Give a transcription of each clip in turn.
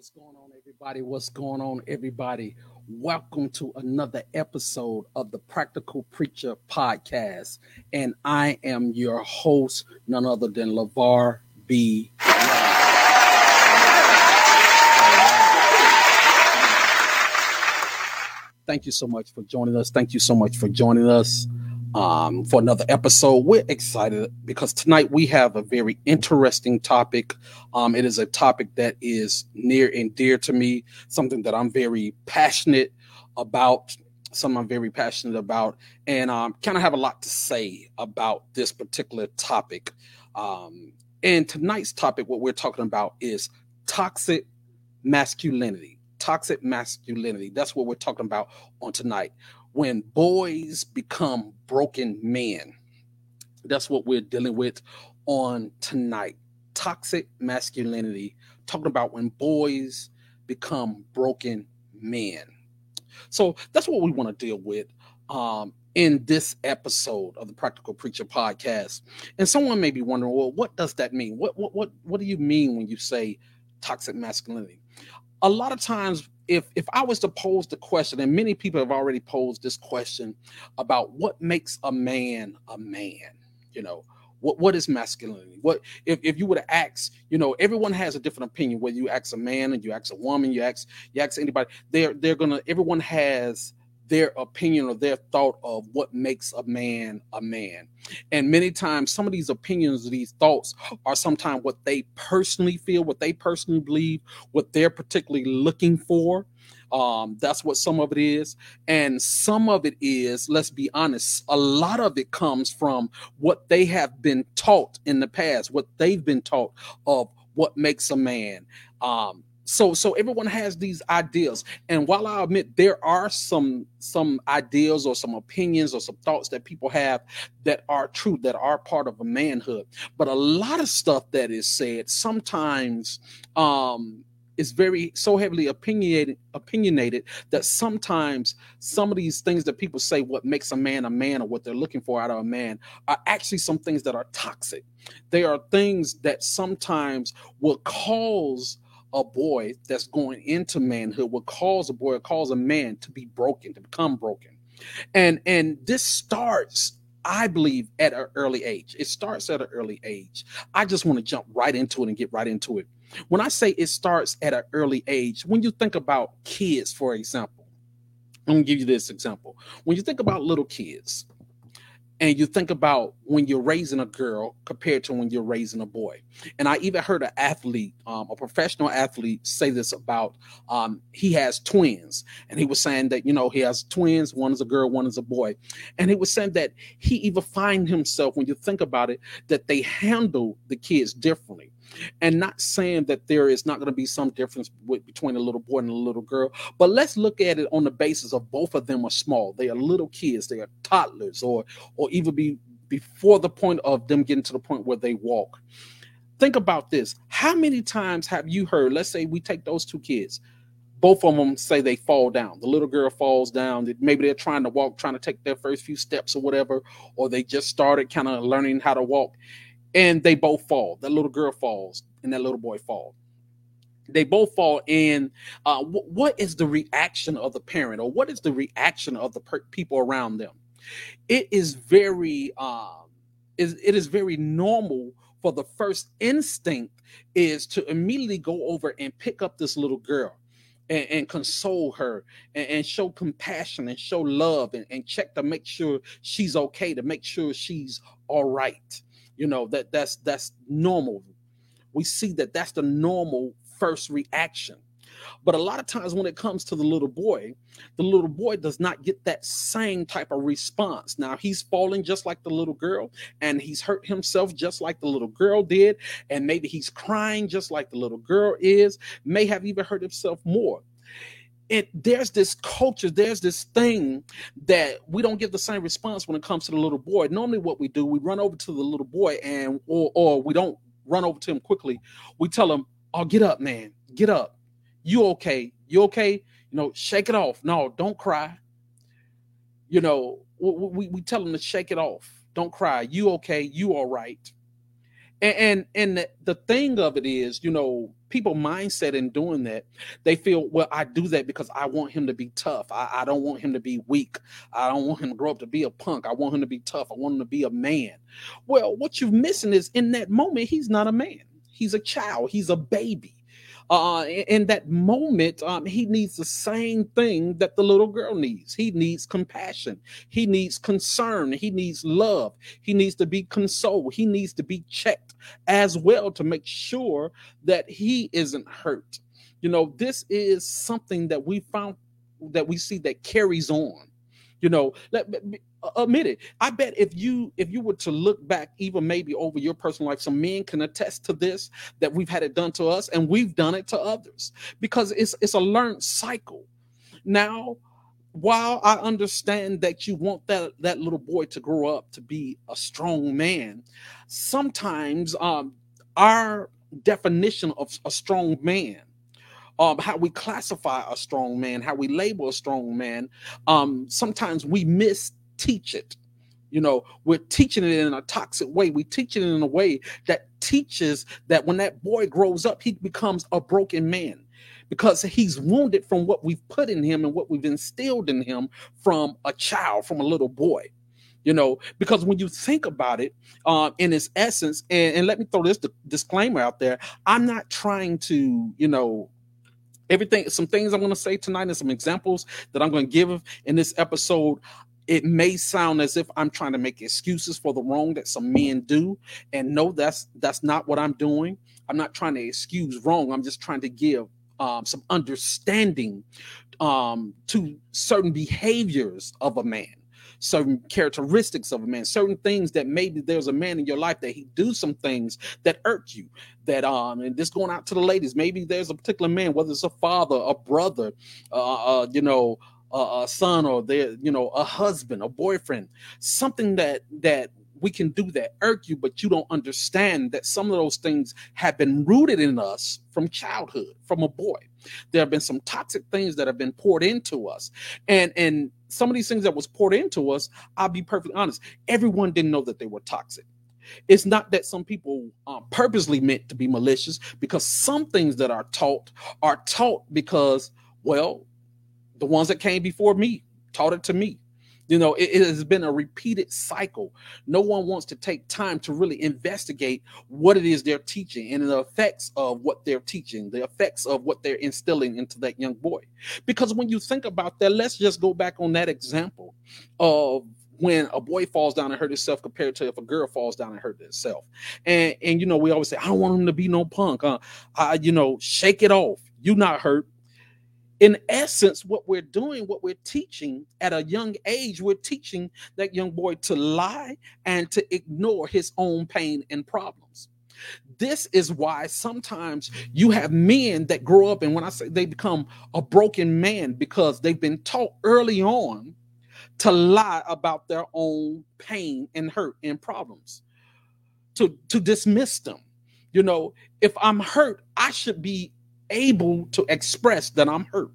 What's going on, everybody? Welcome to another episode of the Practical Preacher Podcast. And I am your host, none other than LaVar B. Thank you so much for joining us. For another episode. We're excited because tonight we have a very interesting topic. It is a topic that is near and dear to me, something that I'm very passionate about, and kind of have a lot to say about this particular topic. And tonight's topic, what we're talking about is toxic masculinity. That's what we're talking about on tonight. When boys become broken men, that's what we're dealing with on tonight. Toxic masculinity, talking about when boys become broken men. So that's what we want to deal with in this episode of the Practical Preacher Podcast. And someone may be wondering, well, what does that mean? What do you mean when you say toxic masculinity? A lot of times, if I was to pose the question, and many people have already posed this question about what makes a man a man, you know, what is masculinity? What if you were to ask, you know, everyone has a different opinion, whether you ask a man and you ask a woman, you ask anybody, everyone has their opinion or their thought of what makes a man a man. And many times some of these opinions, these thoughts are sometimes what they personally feel, what they personally believe, what they're particularly looking for. That's what some of it is. And some of it is, let's be honest, a lot of it comes from what they have been taught in the past, what they've been taught of what makes a man. So everyone has these ideas. And while I admit there are some ideas or some opinions or some thoughts that people have that are true, that are part of a manhood, but a lot of stuff that is said sometimes is very so heavily opinionated that sometimes some of these things that people say what makes a man or what they're looking for out of a man are actually some things that are toxic. They are things that sometimes will cause a boy that's going into manhood, will cause a boy, cause a man to be broken, to become broken. And this starts, I believe, at an early age. It starts at an early age. I just want to jump right into it and get right into it. When I say it starts at an early age, when you think about kids, for example, I'm going to give you this example. When you think about little kids and you think about when you're raising a girl compared to when you're raising a boy. And I even heard an athlete, a professional athlete say this about, he has twins. And he was saying that, you know, he has twins. One is a girl, one is a boy. And he was saying that he even find himself, when you think about it, that they handle the kids differently. And not saying that there is not going to be some difference between a little boy and a little girl, but let's look at it on the basis of both of them are small. They are little kids. They are toddlers or even be before the point of them getting to the point where they walk. Think about this. How many times have you heard, let's say we take those two kids, both of them say they fall down. The little girl falls down. Maybe they're trying to walk, trying to take their first few steps or whatever, or they just started kind of learning how to walk. And they both fall. That little girl falls and that little boy falls. They both fall. And what is the reaction of the parent or what is the reaction of the people around them? It is very normal for the first instinct is to immediately go over and pick up this little girl and console her and show compassion and show love and check to make sure she's okay, to make sure she's all right. You know, that's normal. We see that's the normal first reaction. But a lot of times when it comes to the little boy does not get that same type of response. Now, he's falling just like the little girl, and he's hurt himself just like the little girl did. And maybe he's crying just like the little girl is, may have even hurt himself more. There's this culture, there's this thing that we don't give the same response when it comes to the little boy. Normally what we do, we run over to the little boy and or we don't run over to him quickly. We tell him, oh, get up, man, get up. You okay? You okay? You know, shake it off. No, don't cry. You know, we tell him to shake it off. Don't cry. You okay? You all right? And the thing of it is, you know, people mindset in doing that, they feel, well, I do that because I want him to be tough. I don't want him to be weak. I don't want him to grow up to be a punk. I want him to be tough. I want him to be a man. Well, what you're missing is in that moment, he's not a man. He's a child. He's a baby. In that moment, he needs the same thing that the little girl needs. He needs compassion. He needs concern. He needs love. He needs to be consoled. He needs to be checked as well to make sure that he isn't hurt. You know, this is something that we found that we see that carries on. You know, admit it. I bet if you were to look back, even maybe over your personal life, some men can attest to this, that we've had it done to us and we've done it to others, because it's a learned cycle. Now, while I understand that you want that little boy to grow up to be a strong man, sometimes our definition of a strong man, how we classify a strong man, how we label a strong man, sometimes we misteach it. You know, we're teaching it in a toxic way. We teach it in a way that teaches that when that boy grows up, he becomes a broken man because he's wounded from what we've put in him and what we've instilled in him from a child, from a little boy. You know, because when you think about it, in its essence, and let me throw this disclaimer out there, I'm not trying to, you know, some things I'm going to say tonight and some examples that I'm going to give in this episode, it may sound as if I'm trying to make excuses for the wrong that some men do. And no, that's not what I'm doing. I'm not trying to excuse wrong. I'm just trying to give some understanding to certain behaviors of a man, certain characteristics of a man, certain things that maybe there's a man in your life that he do some things that irk you, that and this going out to the ladies, maybe there's a particular man, whether it's a father, a brother, you know, a son, or their, you know, a husband, a boyfriend, something that we can do that irk you, but you don't understand that some of those things have been rooted in us from childhood, from a boy. There have been some toxic things that have been poured into us. And some of these things that was poured into us, I'll be perfectly honest, everyone didn't know that they were toxic. It's not that some people purposely meant to be malicious, because some things that are taught because, well, the ones that came before me taught it to me. You know, it has been a repeated cycle. No one wants to take time to really investigate what it is they're teaching and the effects of what they're teaching, the effects of what they're instilling into that young boy. Because when you think about that, let's just go back on that example of when a boy falls down and hurt himself compared to if a girl falls down and hurt herself. And you know, we always say, I don't want him to be no punk. You know, shake it off. You not hurt. In essence, what we're doing, what we're teaching at a young age, we're teaching that young boy to lie and to ignore his own pain and problems. This is why sometimes you have men that grow up, and when I say they become a broken man, because they've been taught early on to lie about their own pain and hurt and problems, to dismiss them. You know, if I'm hurt, I should be able to express that I'm hurt.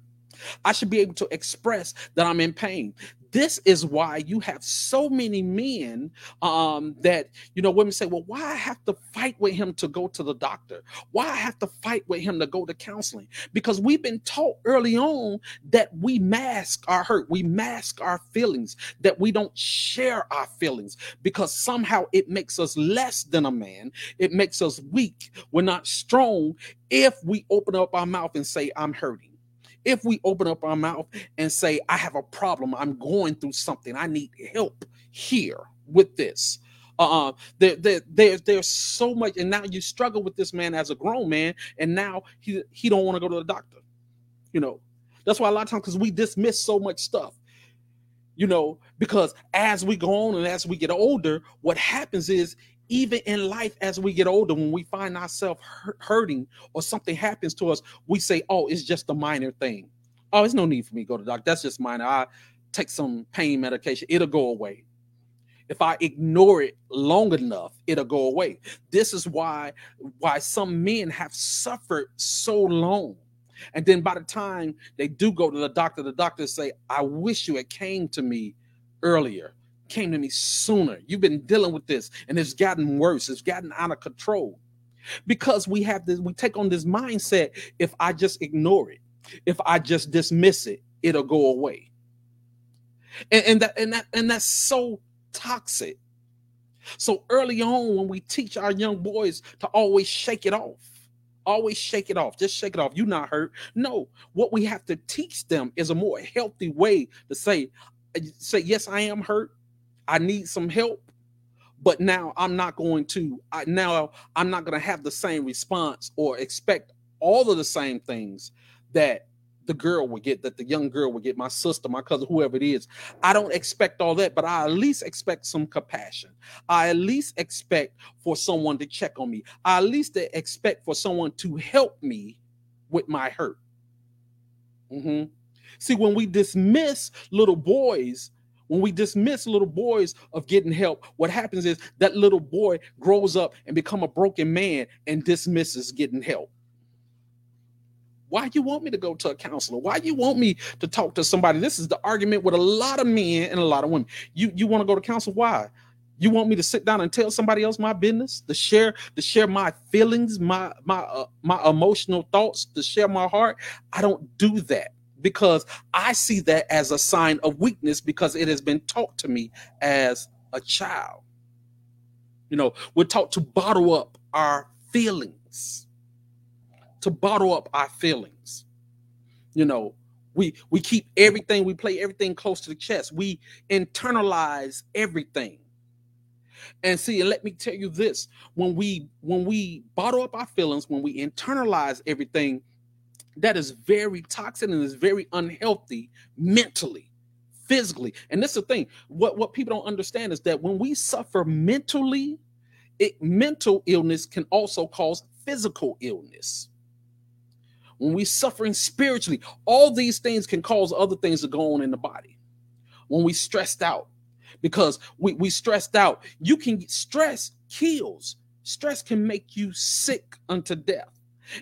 I should be able to express that I'm in pain. This is why you have so many men that, you know, women say, well, why I have to fight with him to go to the doctor? Why I have to fight with him to go to counseling? Because we've been taught early on that we mask our hurt, we mask our feelings, that we don't share our feelings, because somehow it makes us less than a man. It makes us weak. We're not strong if we open up our mouth and say, I'm hurting. If we open up our mouth and say, I have a problem, I'm going through something, I need help here with this. There's so much. And now you struggle with this man as a grown man, and now he don't want to go to the doctor. You know, that's why a lot of times, because we dismiss so much stuff, you know, because as we go on and as we get older, what happens is, even in life, as we get older, when we find ourselves hurting or something happens to us, we say, oh, it's just a minor thing. Oh, there's no need for me to go to the doctor. That's just minor. I take some pain medication. It'll go away. If I ignore it long enough, it'll go away. This is why some men have suffered so long. And then by the time they do go to the doctor say, I wish you had came to me earlier. came to me sooner. You've been dealing with this and it's gotten worse. It's gotten out of control because we have this, we take on this mindset. If I just ignore it, if I just dismiss it, it'll go away. And that's so toxic. So early on, when we teach our young boys to always shake it off, just shake it off. You're not hurt. No, what we have to teach them is a more healthy way to say, yes, I am hurt. I need some help. But now I'm not going to have the same response or expect all of the same things that the girl would get, that the young girl would get, my sister, my cousin, whoever it is. I don't expect all that, but I at least expect some compassion. I at least expect for someone to check on me. I at least expect for someone to help me with my hurt. Mm-hmm. See, when we dismiss little boys of getting help, what happens is that little boy grows up and become a broken man and dismisses getting help. Why you want me to go to a counselor? Why you want me to talk to somebody? This is the argument with a lot of men and a lot of women. You want to go to counsel? Why? You want me to sit down and tell somebody else my business, to share my feelings, my emotional thoughts, to share my heart? I don't do that because I see that as a sign of weakness because it has been taught to me as a child. You know, we're taught to bottle up our feelings. You know, we keep everything, we play everything close to the chest. We internalize everything. And see, and let me tell you this, when we bottle up our feelings, when we internalize everything, that is very toxic and is very unhealthy mentally, physically. And that's the thing, what people don't understand is that when we suffer mentally, mental illness can also cause physical illness. When we're suffering spiritually, all these things can cause other things to go on in the body. When we stressed out, because we stressed out, you can stress kills. Stress can make you sick unto death.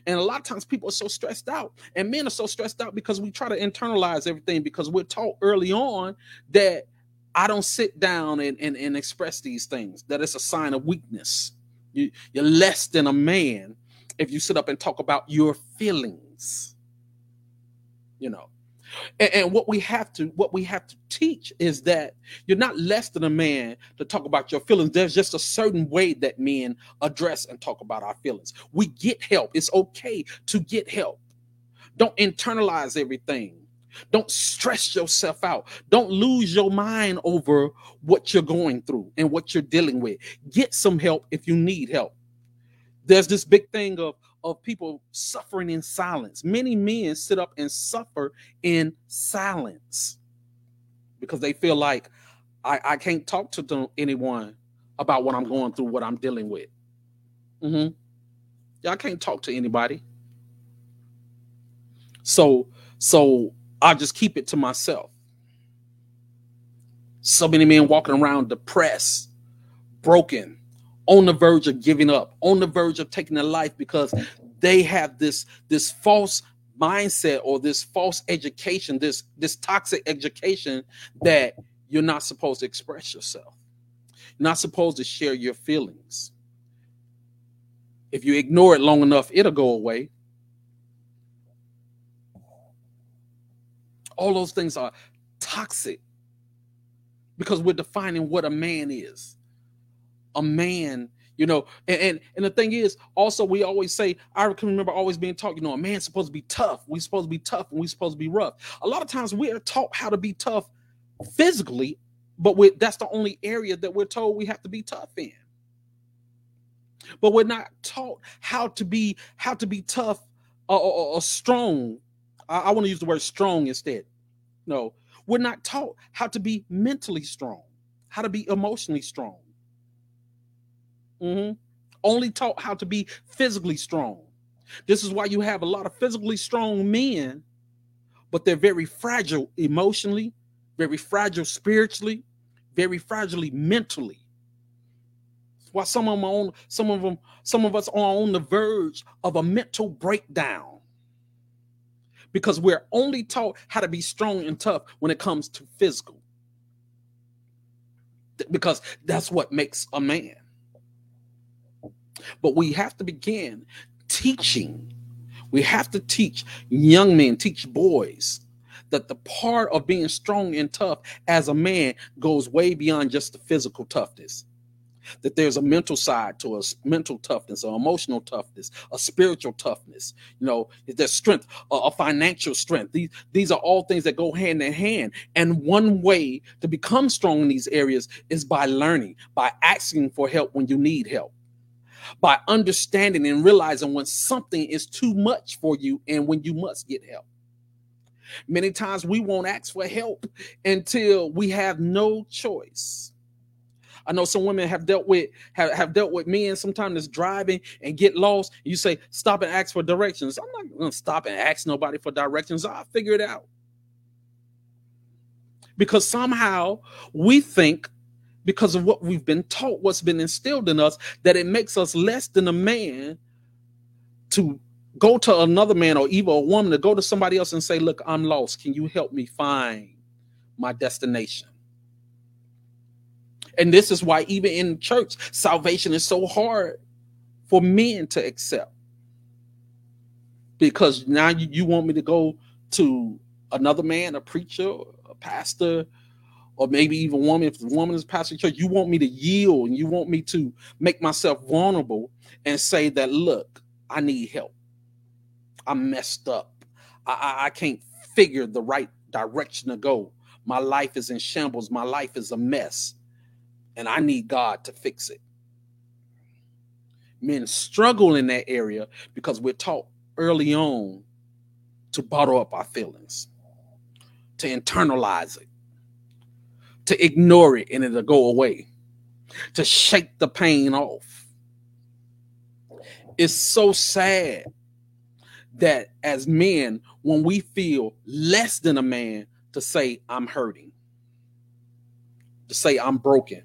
And a lot of times people are so stressed out, and men are so stressed out because we try to internalize everything because we're taught early on that I don't sit down and express these things, that it's a sign of weakness. You're less than a man if you sit up and talk about your feelings, you know. And what we have to teach is that you're not less than a man to talk about your feelings. There's just a certain way that men address and talk about our feelings. We get help. It's okay to get help. Don't internalize everything. Don't stress yourself out. Don't lose your mind over what you're going through and what you're dealing with. Get some help if you need help. There's this big thing of people suffering in silence. Many men sit up and suffer in silence because they feel like I can't talk to anyone about what I'm going through, what I'm dealing with. Mm-hmm. Y'all can't talk to anybody. So I'll just keep it to myself. So many men walking around depressed, broken, on the verge of giving up, on the verge of taking their life because they have this false mindset or this false education, this toxic education that you're not supposed to express yourself. You're not supposed to share your feelings. If you ignore it long enough, it'll go away. All those things are toxic because we're defining what a man is. A man, you know, and the thing is also we always say, I can remember always being taught, you know, a man's supposed to be tough. We're supposed to be tough and we're supposed to be rough. A lot of times we are taught how to be tough physically, but that's the only area that we're told we have to be tough in. But we're not taught how to be tough or strong. I want to use the word strong instead. No, we're not taught how to be mentally strong, how to be emotionally strong. Mm-hmm. Only taught how to be physically strong. This is why you have a lot of physically strong men, but they're very fragile emotionally, very fragile spiritually, very fragile mentally. That's why some of us are on the verge of a mental breakdown. Because we're only taught how to be strong and tough when it comes to physical. because that's what makes a man. But we have to begin teaching. We have to teach young men, teach boys, that the part of being strong and tough as a man goes way beyond just the physical toughness. That there's a mental side to us, mental toughness, an emotional toughness, a spiritual toughness, you know, there's strength, a financial strength. These are all things that go hand in hand. And one way to become strong in these areas is by learning, by asking for help when you need help, by understanding and realizing when something is too much for you and when you must get help. Many times we won't ask for help until we have no choice. I know some women have dealt with men sometimes that's driving and get lost. You say, stop and ask for directions. I'm not going to stop and ask nobody for directions. I'll figure it out. Because somehow we think, because of what we've been taught, what's been instilled in us, that it makes us less than a man to go to another man, or even a woman to go to somebody else and say, look, I'm lost. Can you help me find my destination? And this is why even in church, salvation is so hard for men to accept. Because now you want me to go to another man, a preacher, a pastor, or maybe even a woman. If the woman is pastoring church, you want me to yield and you want me to make myself vulnerable and say that, look, I need help. I'm messed up. I can't figure the right direction to go. My life is in shambles. My life is a mess. And I need God to fix it. Men struggle in that area because we're taught early on to bottle up our feelings, to internalize it, to ignore it and it'll go away, to shake the pain off. It's so sad that as men, when we feel less than a man, to say I'm hurting, to say I'm broken,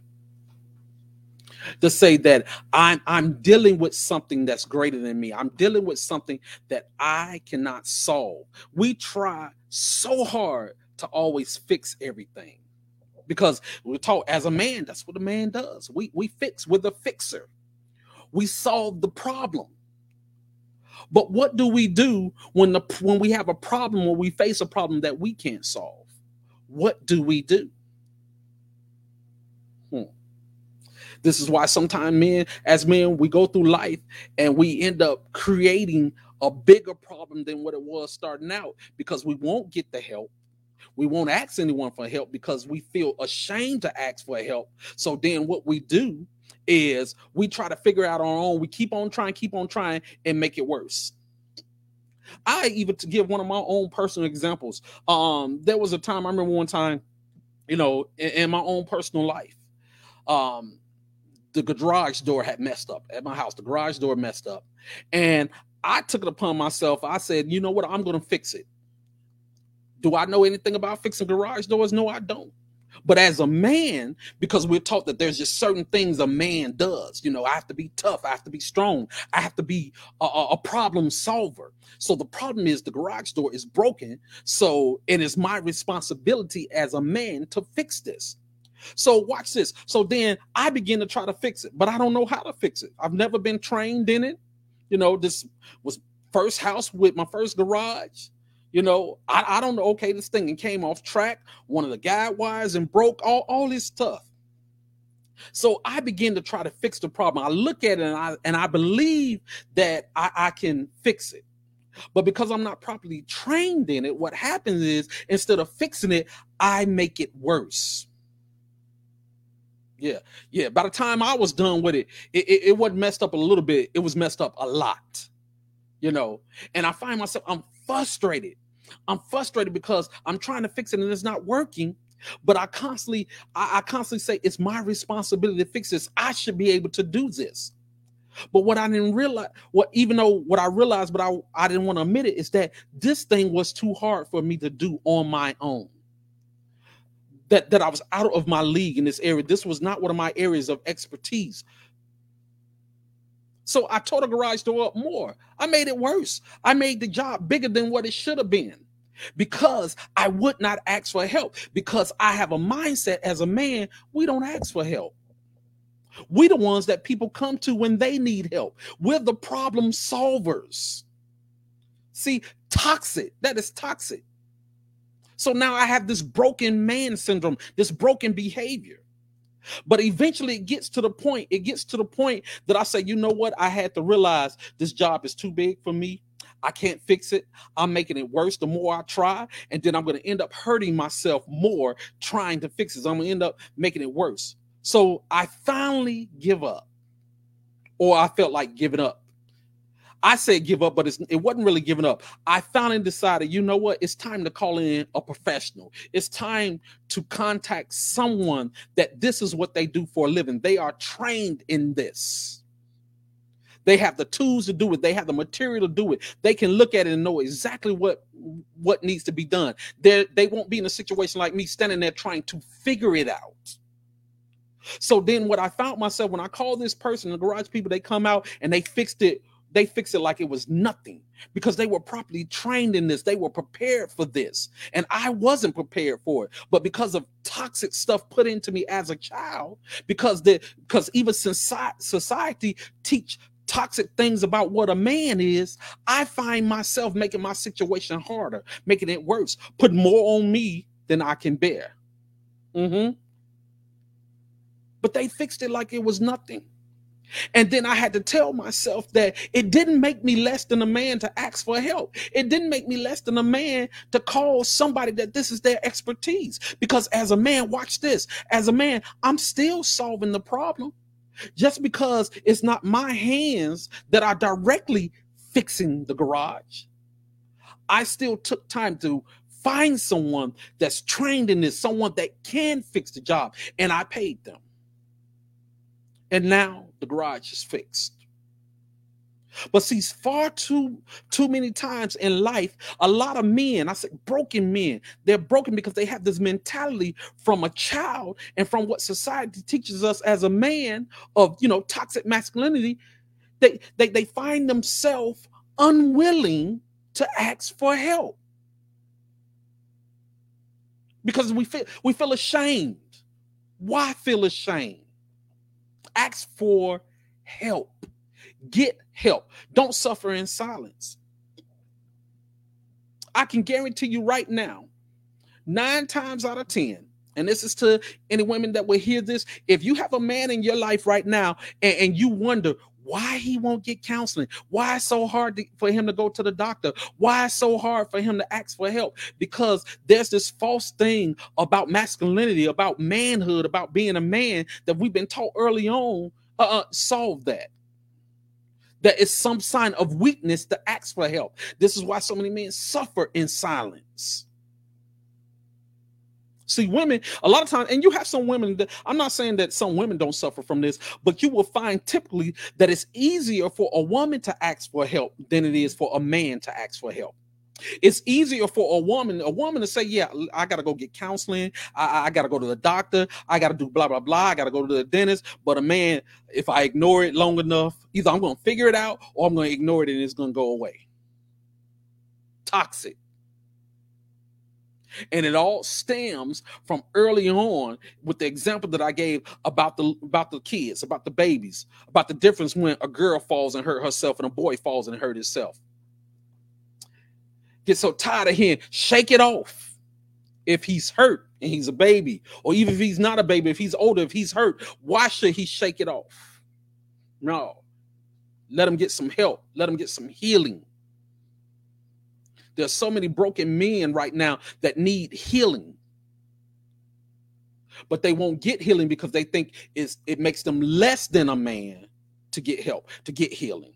to say that I'm dealing with something that's greater than me. I'm dealing with something that I cannot solve. We try so hard to always fix everything because we're taught as a man, that's what a man does. We fix, we're the fixer. We solve the problem. But what do we do when we have a problem, when we face a problem that we can't solve? What do we do? This is why sometimes men, as men, we go through life and we end up creating a bigger problem than what it was starting out because we won't get the help. We won't ask anyone for help because we feel ashamed to ask for help. So then what we do is we try to figure out on our own. We keep on trying and make it worse. I even, to give one of my own personal examples, there was a time, I remember one time, you know, in my own personal life, the garage door had messed up at my house. The garage door messed up. And I took it upon myself. I said, you know what? I'm going to fix it. Do I know anything about fixing garage doors? No, I don't. But as a man, because we're taught that there's just certain things a man does, you know, I have to be tough. I have to be strong. I have to be a problem solver. So the problem is the garage door is broken. So it is my responsibility as a man to fix this. So watch this. So then I begin to try to fix it, but I don't know how to fix it. I've never been trained in it. You know, this was first house with my first garage. You know, I don't know. Okay, this thing came off track, one of the guide wires and broke, all this stuff. So I begin to try to fix the problem. I look at it and I believe that I can fix it. But because I'm not properly trained in it, what happens is instead of fixing it, I make it worse. Yeah. By the time I was done with it, it wasn't messed up a little bit. It was messed up a lot, you know, and I find myself, I'm frustrated. I'm frustrated because I'm trying to fix it and it's not working. But I constantly say it's my responsibility to fix this. I should be able to do this. But what I didn't realize, I didn't want to admit it, is that this thing was too hard for me to do on my own. That I was out of my league in this area. This was not one of my areas of expertise. So I tore the garage door up more. I made it worse. I made the job bigger than what it should have been. because I would not ask for help, because I have a mindset as a man, we don't ask for help. We're the ones that people come to when they need help. We're the problem solvers. See, toxic, that is toxic. So now I have this broken man syndrome, this broken behavior. But eventually it gets to the point that I say, you know what? I had to realize this job is too big for me. I can't fix it. I'm making it worse the more I try. And then I'm going to end up hurting myself more trying to fix it. I'm going to end up making it worse. So I finally give up, or I felt like giving up. I said give up, but it wasn't really giving up. I finally decided, you know what? It's time to call in a professional. It's time to contact someone that this is what they do for a living. They are trained in this. They have the tools to do it. They have the material to do it. They can look at it and know exactly what needs to be done. They won't be in a situation like me standing there trying to figure it out. So then what I found myself, when I called this person, the garage people, they come out and they fixed it. They fix it like it was nothing, because they were properly trained in this. They were prepared for this. And I wasn't prepared for it. But because of toxic stuff put into me as a child, because even society teach toxic things about what a man is, I find myself making my situation harder, making it worse, put more on me than I can bear. But they fixed it like it was nothing. And then I had to tell myself that it didn't make me less than a man to ask for help. It didn't make me less than a man to call somebody that this is their expertise. Because as a man, watch this, as a man, I'm still solving the problem. Just because it's not my hands that are directly fixing the garage, I still took time to find someone that's trained in this, someone that can fix the job, and I paid them. And now the garage is fixed. But see, far too many times in life, a lot of men, I say broken men, they're broken because they have this mentality from a child and from what society teaches us as a man of, toxic masculinity. They find themselves unwilling to ask for help because we feel ashamed. Why feel ashamed? Ask for help. Get help. Don't suffer in silence. I can guarantee you right now, 9 times out of 10, and this is to any women that will hear this, if you have a man in your life right now and you wonder why he won't get counseling, why it's so hard for him to go to the doctor, why it's so hard for him to ask for help, because there's this false thing about masculinity, about manhood, about being a man that we've been taught early on, solve that. That is some sign of weakness to ask for help. This is why so many men suffer in silence. See, women, a lot of times, and you have some women that, I'm not saying that some women don't suffer from this, but you will find typically that it's easier for a woman to ask for help than it is for a man to ask for help. It's easier for a woman to say, yeah, I got to go get counseling. I got to go to the doctor. I got to do blah, blah, blah. I got to go to the dentist. But a man, if I ignore it long enough, either I'm going to figure it out or I'm going to ignore it and it's going to go away. Toxic. And it all stems from early on with the example that I gave about the kids, about the babies, about the difference when a girl falls and hurt herself and a boy falls and hurt himself. Get so tired of hearing, shake it off. If he's hurt and he's a baby, or even if he's not a baby, if he's older, if he's hurt, why should he shake it off? No, let him get some help. Let him get some healing. There's so many broken men right now that need healing, but they won't get healing because they think it makes them less than a man to get help, to get healing.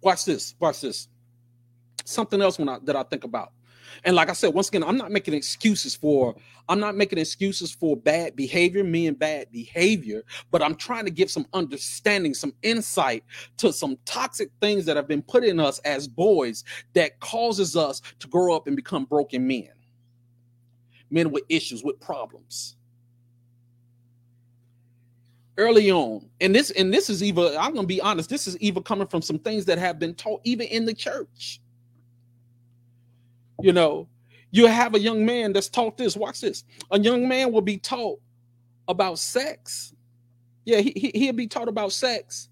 Watch this. Something else that I think about. And like I said, once again, I'm not making excuses for bad behavior, me and bad behavior, but I'm trying to give some understanding, some insight to some toxic things that have been put in us as boys that causes us to grow up and become broken men. Men with issues, with problems. early on. And this is even, I'm going to be honest, this is even coming from some things that have been taught even in the church. You know, you have a young man that's taught this. Watch this. A young man will be taught about sex. Yeah, he'll be taught about sex,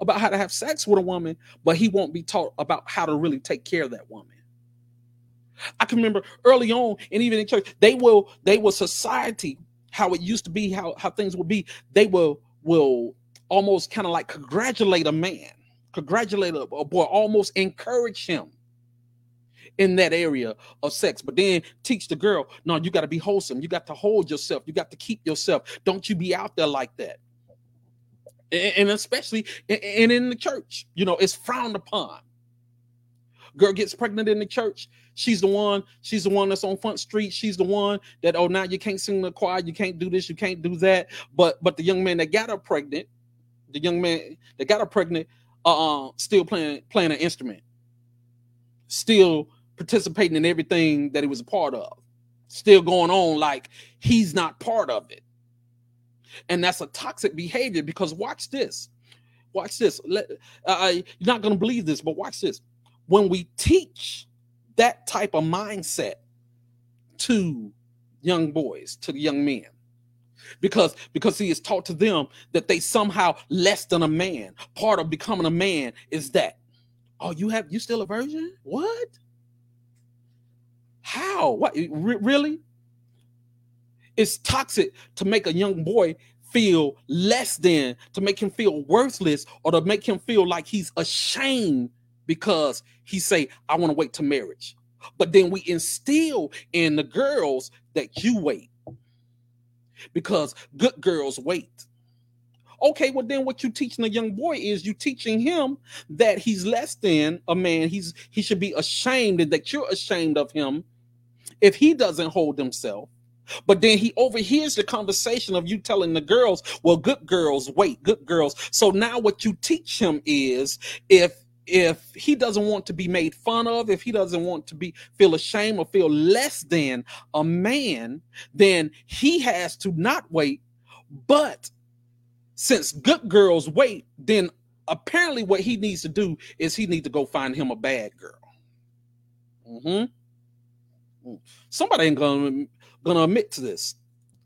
about how to have sex with a woman, but he won't be taught about how to really take care of that woman. I can remember early on, and even in church, they will society, how it used to be, how things would be, they will almost kind of like congratulate a man, congratulate a boy, almost encourage him in that area of sex, but then teach the girl, no, you got to be wholesome. You got to hold yourself. You got to keep yourself. Don't you be out there like that. And especially and in the church, you know, it's frowned upon. Girl gets pregnant in the church. She's the one that's on Front Street. She's the one that, oh, now you can't sing in the choir. You can't do this. You can't do that. But the young man that got her pregnant, still playing an instrument, still participating in everything that he was a part of, still going on like he's not part of it. And that's a toxic behavior because watch this. You're not going to believe this, but watch this. When we teach that type of mindset to young boys, to the young men, because he is taught to them that they somehow less than a man. Part of becoming a man is that, oh, you still a virgin? What? How? What? Really? It's toxic to make a young boy feel less than, to make him feel worthless, or to make him feel like he's ashamed because he say, I want to wait to marriage. But then we instill in the girls that you wait because good girls wait. Okay, well then what you teaching a young boy is you teaching him that he's less than a man. He should be ashamed and that you're ashamed of him if he doesn't hold himself. But then he overhears the conversation of you telling the girls, well, good girls wait, good girls. So now what you teach him is if he doesn't want to be made fun of, if he doesn't want to feel ashamed or feel less than a man, then he has to not wait. But since good girls wait, then apparently what he needs to do is he needs to go find him a bad girl. Mm-hmm. Somebody ain't gonna admit to this.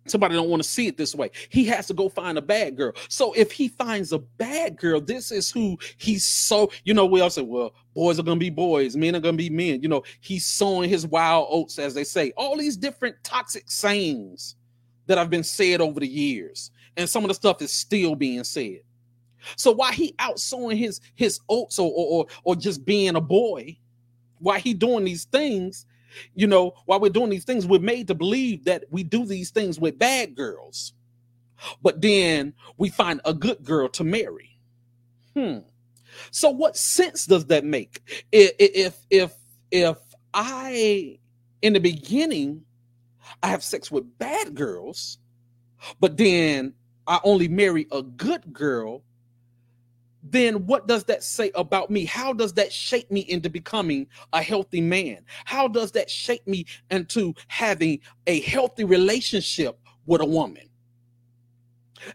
Somebody don't want to see it this way. He has to go find a bad girl. So if he finds a bad girl, this is who he's we all say, well, boys are gonna be boys, men are gonna be men. You know, he's sowing his wild oats, as they say. All these different toxic sayings that have been said over the years, and some of the stuff is still being said. So while he out sowing his oats or just being a boy, while he doing these things, you know, while we're doing these things, we're made to believe that we do these things with bad girls, but then we find a good girl to marry. So what sense does that make? If I, in the beginning, I have sex with bad girls, but then I only marry a good girl, then what does that say about me? How does that shape me into becoming a healthy man? How does that shape me into having a healthy relationship with a woman?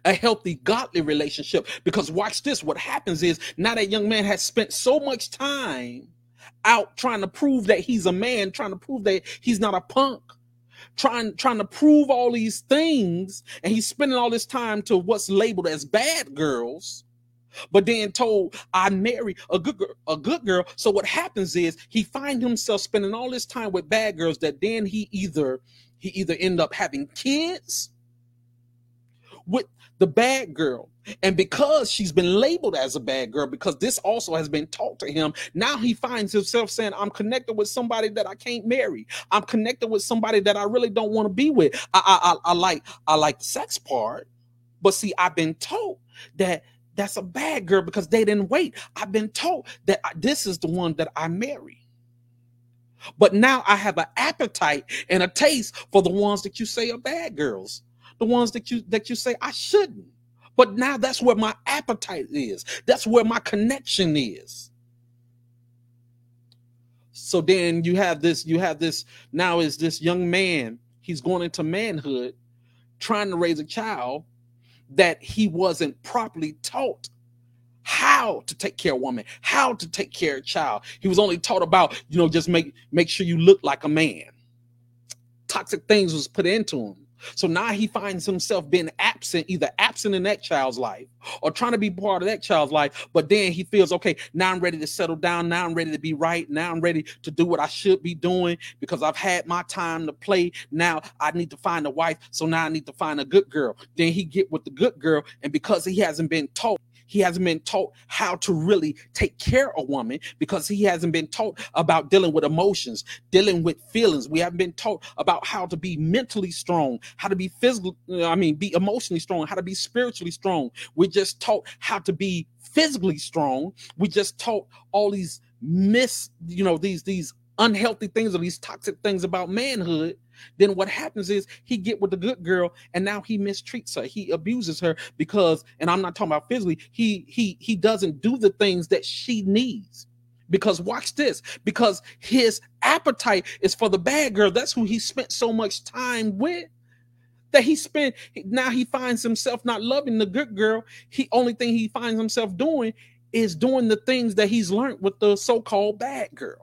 A healthy, godly relationship? Because watch this, what happens is now that young man has spent so much time out trying to prove that he's a man, trying to prove that he's not a punk, trying to prove all these things, and he's spending all this time to what's labeled as bad girls, but then told, I marry a good girl. So what happens is he finds himself spending all this time with bad girls that then he either end up having kids with the bad girl. And because she's been labeled as a bad girl, because this also has been taught to him, now he finds himself saying, I'm connected with somebody that I can't marry. I'm connected with somebody that I really don't want to be with. I like the sex part, but see, I've been told that that's a bad girl because they didn't wait. I've been told that this is the one that I marry. But now I have an appetite and a taste for the ones that you say are bad girls, the ones that you say I shouldn't. But now that's where my appetite is. That's where my connection is. So then you have this, now is this young man, he's going into manhood, trying to raise a child, that he wasn't properly taught how to take care of a woman, how to take care of a child. He was only taught about, you know, just make sure you look like a man. Toxic things was put into him. So now he finds himself being absent, either absent in that child's life or trying to be part of that child's life. But then he feels, okay, now I'm ready to settle down. Now I'm ready to be right. Now I'm ready to do what I should be doing because I've had my time to play. Now I need to find a wife. So now I need to find a good girl. Then he get with the good girl. And because he hasn't been taught, he hasn't been taught how to really take care of a woman, because he hasn't been taught about dealing with emotions, dealing with feelings. We haven't been taught about how to be mentally strong, how to be be emotionally strong, how to be spiritually strong. We're just taught how to be physically strong. We just taught all these these unhealthy things or these toxic things about manhood. Then what happens is he get with the good girl and now he mistreats her. He abuses her because, and I'm not talking about physically, he doesn't do the things that she needs. Because watch this, because his appetite is for the bad girl. That's who he spent so much time with that now he finds himself not loving the good girl. He only thing he finds himself doing is doing the things that he's learned with the so-called bad girl.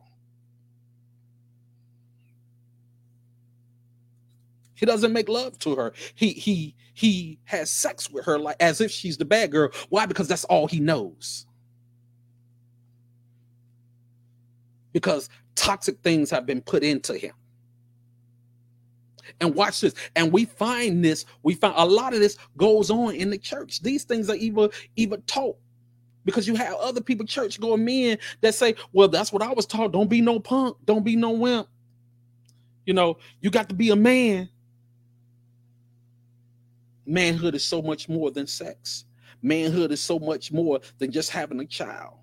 He doesn't make love to her. He has sex with her like as if she's the bad girl. Why? Because that's all he knows. Because toxic things have been put into him. And watch this. And we find a lot of this goes on in the church. These things are even taught. Because you have other people, church going men, that say, well, that's what I was taught. Don't be no punk. Don't be no wimp. You know, you got to be a man. Manhood is so much more than sex. Manhood is so much more than just having a child.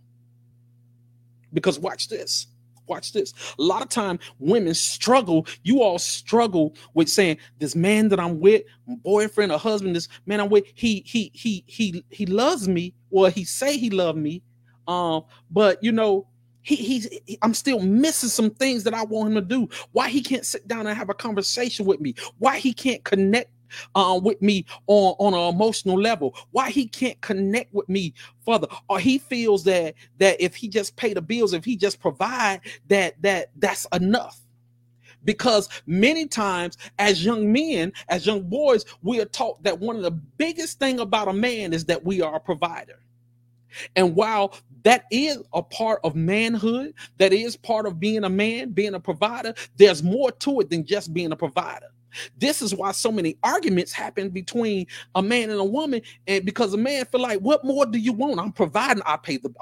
Because watch this. A lot of time women struggle. You all struggle with saying, this man that I'm with, my boyfriend or husband, this man I'm with, he loves me. Well, he say he loved me. But you know, I'm still missing some things that I want him to do. Why he can't sit down and have a conversation with me? Why he can't connect with me on an emotional level? Why he can't connect with me further? Or he feels that if he just pay the bills, if he just provide, that's enough. Because many times as young men, as young boys, we are taught that one of the biggest thing about a man is that we are a provider. And while that is a part of manhood, that is part of being a man, being a provider, there's more to it than just being a provider. This is why so many arguments happen between a man and a woman, and because a man feel like, what more do you want? I'm providing. I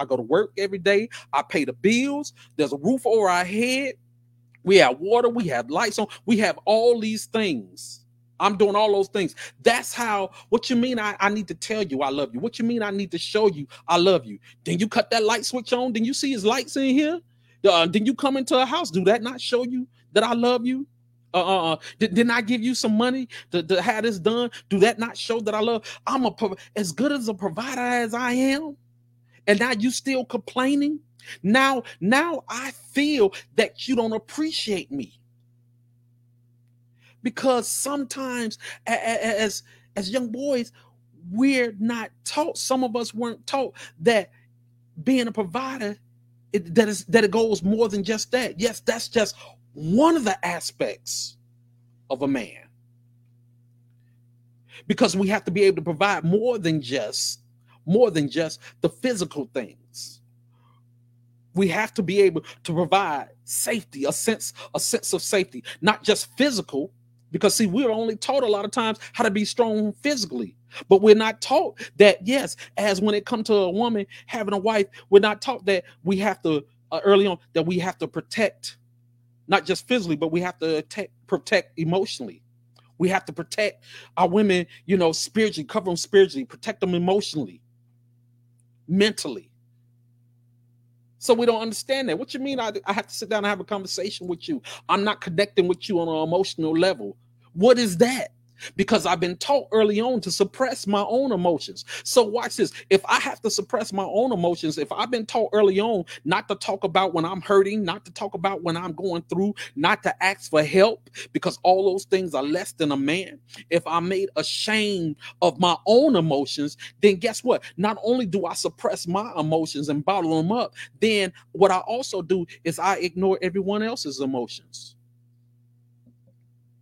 go to work every day. I pay the bills. There's a roof over our head. We have water. We have lights on. We have all these things. I'm doing all those things. That's how, what you mean I need to tell you I love you? What you mean I need to show you I love you? Then you cut that light switch on. Then you see his lights in here. Then you come into a house. Do that not show you that I love you? Didn't I give you some money to have this done? Do that not show that I love? I'm as good as a provider as I am. And now you still complaining? Now I feel that you don't appreciate me. Because sometimes as young boys, we're not taught. Some of us weren't taught that being a provider, it goes more than just that. Yes, that's just one of the aspects of a man. Because we have to be able to provide more than just the physical things. We have to be able to provide safety, a sense of safety, not just physical. Because, see, we're only taught a lot of times how to be strong physically, but we're not taught that, yes, as when it comes to a woman having a wife, we're not taught that we have to, early on, that we have to protect, not just physically, but we have to protect emotionally. We have to protect our women, you know, spiritually, cover them spiritually, protect them emotionally, mentally. So we don't understand that. What you mean I have to sit down and have a conversation with you? I'm not connecting with you on an emotional level. What is that? because I've been taught early on to suppress my own emotions. So watch this. If I have to suppress my own emotions, if I've been taught early on not to talk about when I'm hurting, not to talk about when I'm going through, not to ask for help, because all those things are less than a man. If I'm made ashamed of my own emotions, then guess what? Not only do I suppress my emotions and bottle them up, then what I also do is I ignore everyone else's emotions.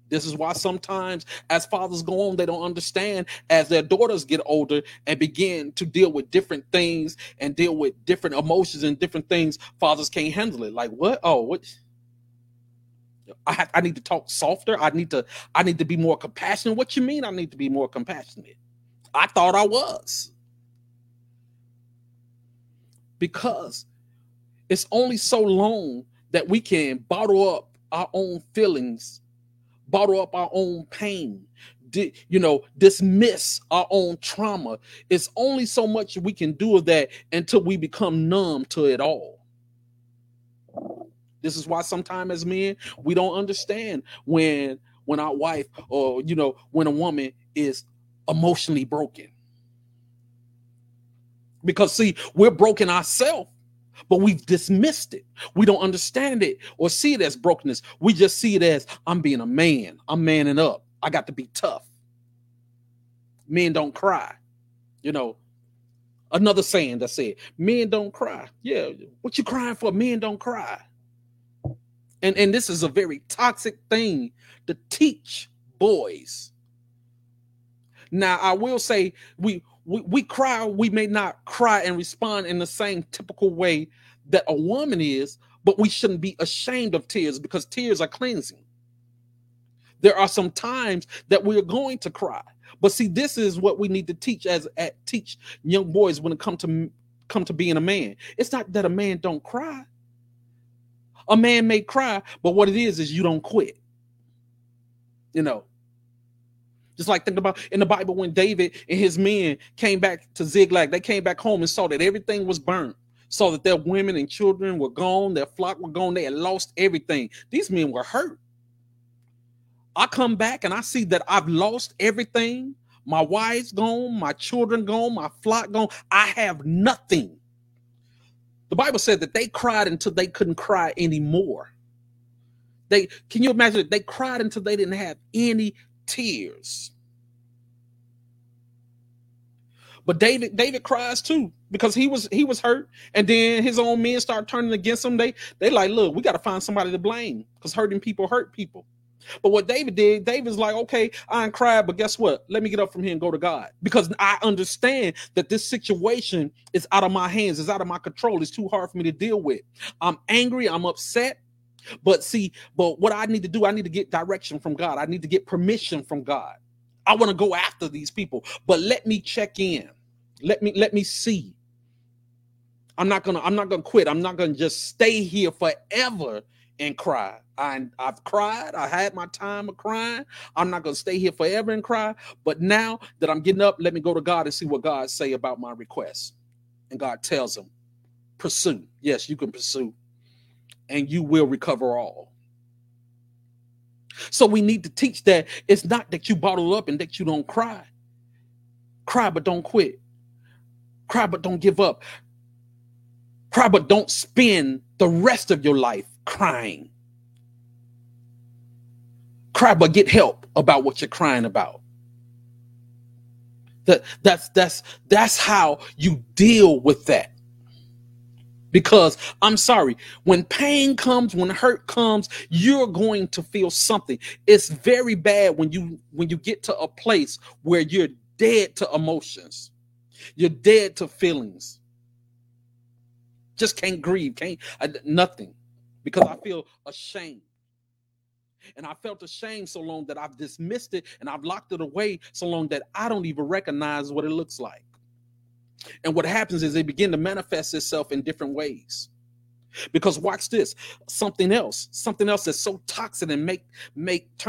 This is why sometimes as fathers go on, they don't understand as their daughters get older and begin to deal with different things and deal with different emotions and different things. Fathers can't handle it. Like what? Oh, what? I need to talk softer. I need to be more compassionate. What you mean? I need to be more compassionate. I thought I was. Because it's only so long that we can bottle up our own feelings, bottle up our own pain, dismiss our own trauma. It's only so much we can do of that until we become numb to it all. This is why sometimes as men, we don't understand when our wife or, when a woman is emotionally broken. Because, see, we're broken ourselves, but we've dismissed it. We don't understand it or see it as brokenness. We just see it as I'm being a man. I'm manning up. I got to be tough. Men don't cry. Another saying that said, men don't cry. Yeah. What you crying for? Men don't cry. And this is a very toxic thing to teach boys. Now, I will say we cry, we may not cry and respond in the same typical way that a woman is, but we shouldn't be ashamed of tears because tears are cleansing. There are some times that we're going to cry, but see, this is what we need to teach teach young boys when it come to being a man. It's not that a man don't cry. A man may cry, but what it is you don't quit. Just like think about in the Bible when David and his men came back to Ziklag, they came back home and saw that everything was burned, saw that their women and children were gone, their flock were gone, they had lost everything. These men were hurt. I come back and I see that I've lost everything. My wife's gone, my children gone, my flock gone. I have nothing. The Bible said that they cried until they couldn't cry anymore. Can you imagine that they cried until they didn't have any tears? But David cries too because he was hurt, and then his own men start turning against him. They like, look, we got to find somebody to blame because hurting people hurt people. But what David did, David's like, okay, I ain't cried, but guess what? Let me get up from here and go to God because I understand that this situation is out of my hands. It's out of my control. It's too hard for me to deal with. I'm angry. I'm upset. But what I need to do, I need to get direction from God. I need to get permission from God. I want to go after these people, but let me check in. Let me see. I'm not gonna quit. I'm not gonna just stay here forever and cry. I've cried. I had my time of crying. I'm not gonna stay here forever and cry. But now that I'm getting up, let me go to God and see what God say about my request. And God tells him, pursue. Yes, you can pursue. And you will recover all. So we need to teach that it's not that you bottle up and that you don't cry. Cry, but don't quit. Cry, but don't give up. Cry, but don't spend the rest of your life crying. Cry, but get help about what you're crying about. That's how you deal with that. Because I'm sorry, when pain comes, when hurt comes, you're going to feel something. It's very bad when you get to a place where you're dead to emotions. You're dead to feelings. Just can't grieve, nothing, because I feel ashamed. And I felt ashamed so long that I've dismissed it and I've locked it away so long that I don't even recognize what it looks like. And what happens is they begin to manifest itself in different ways. Because watch this, something else that's so toxic and make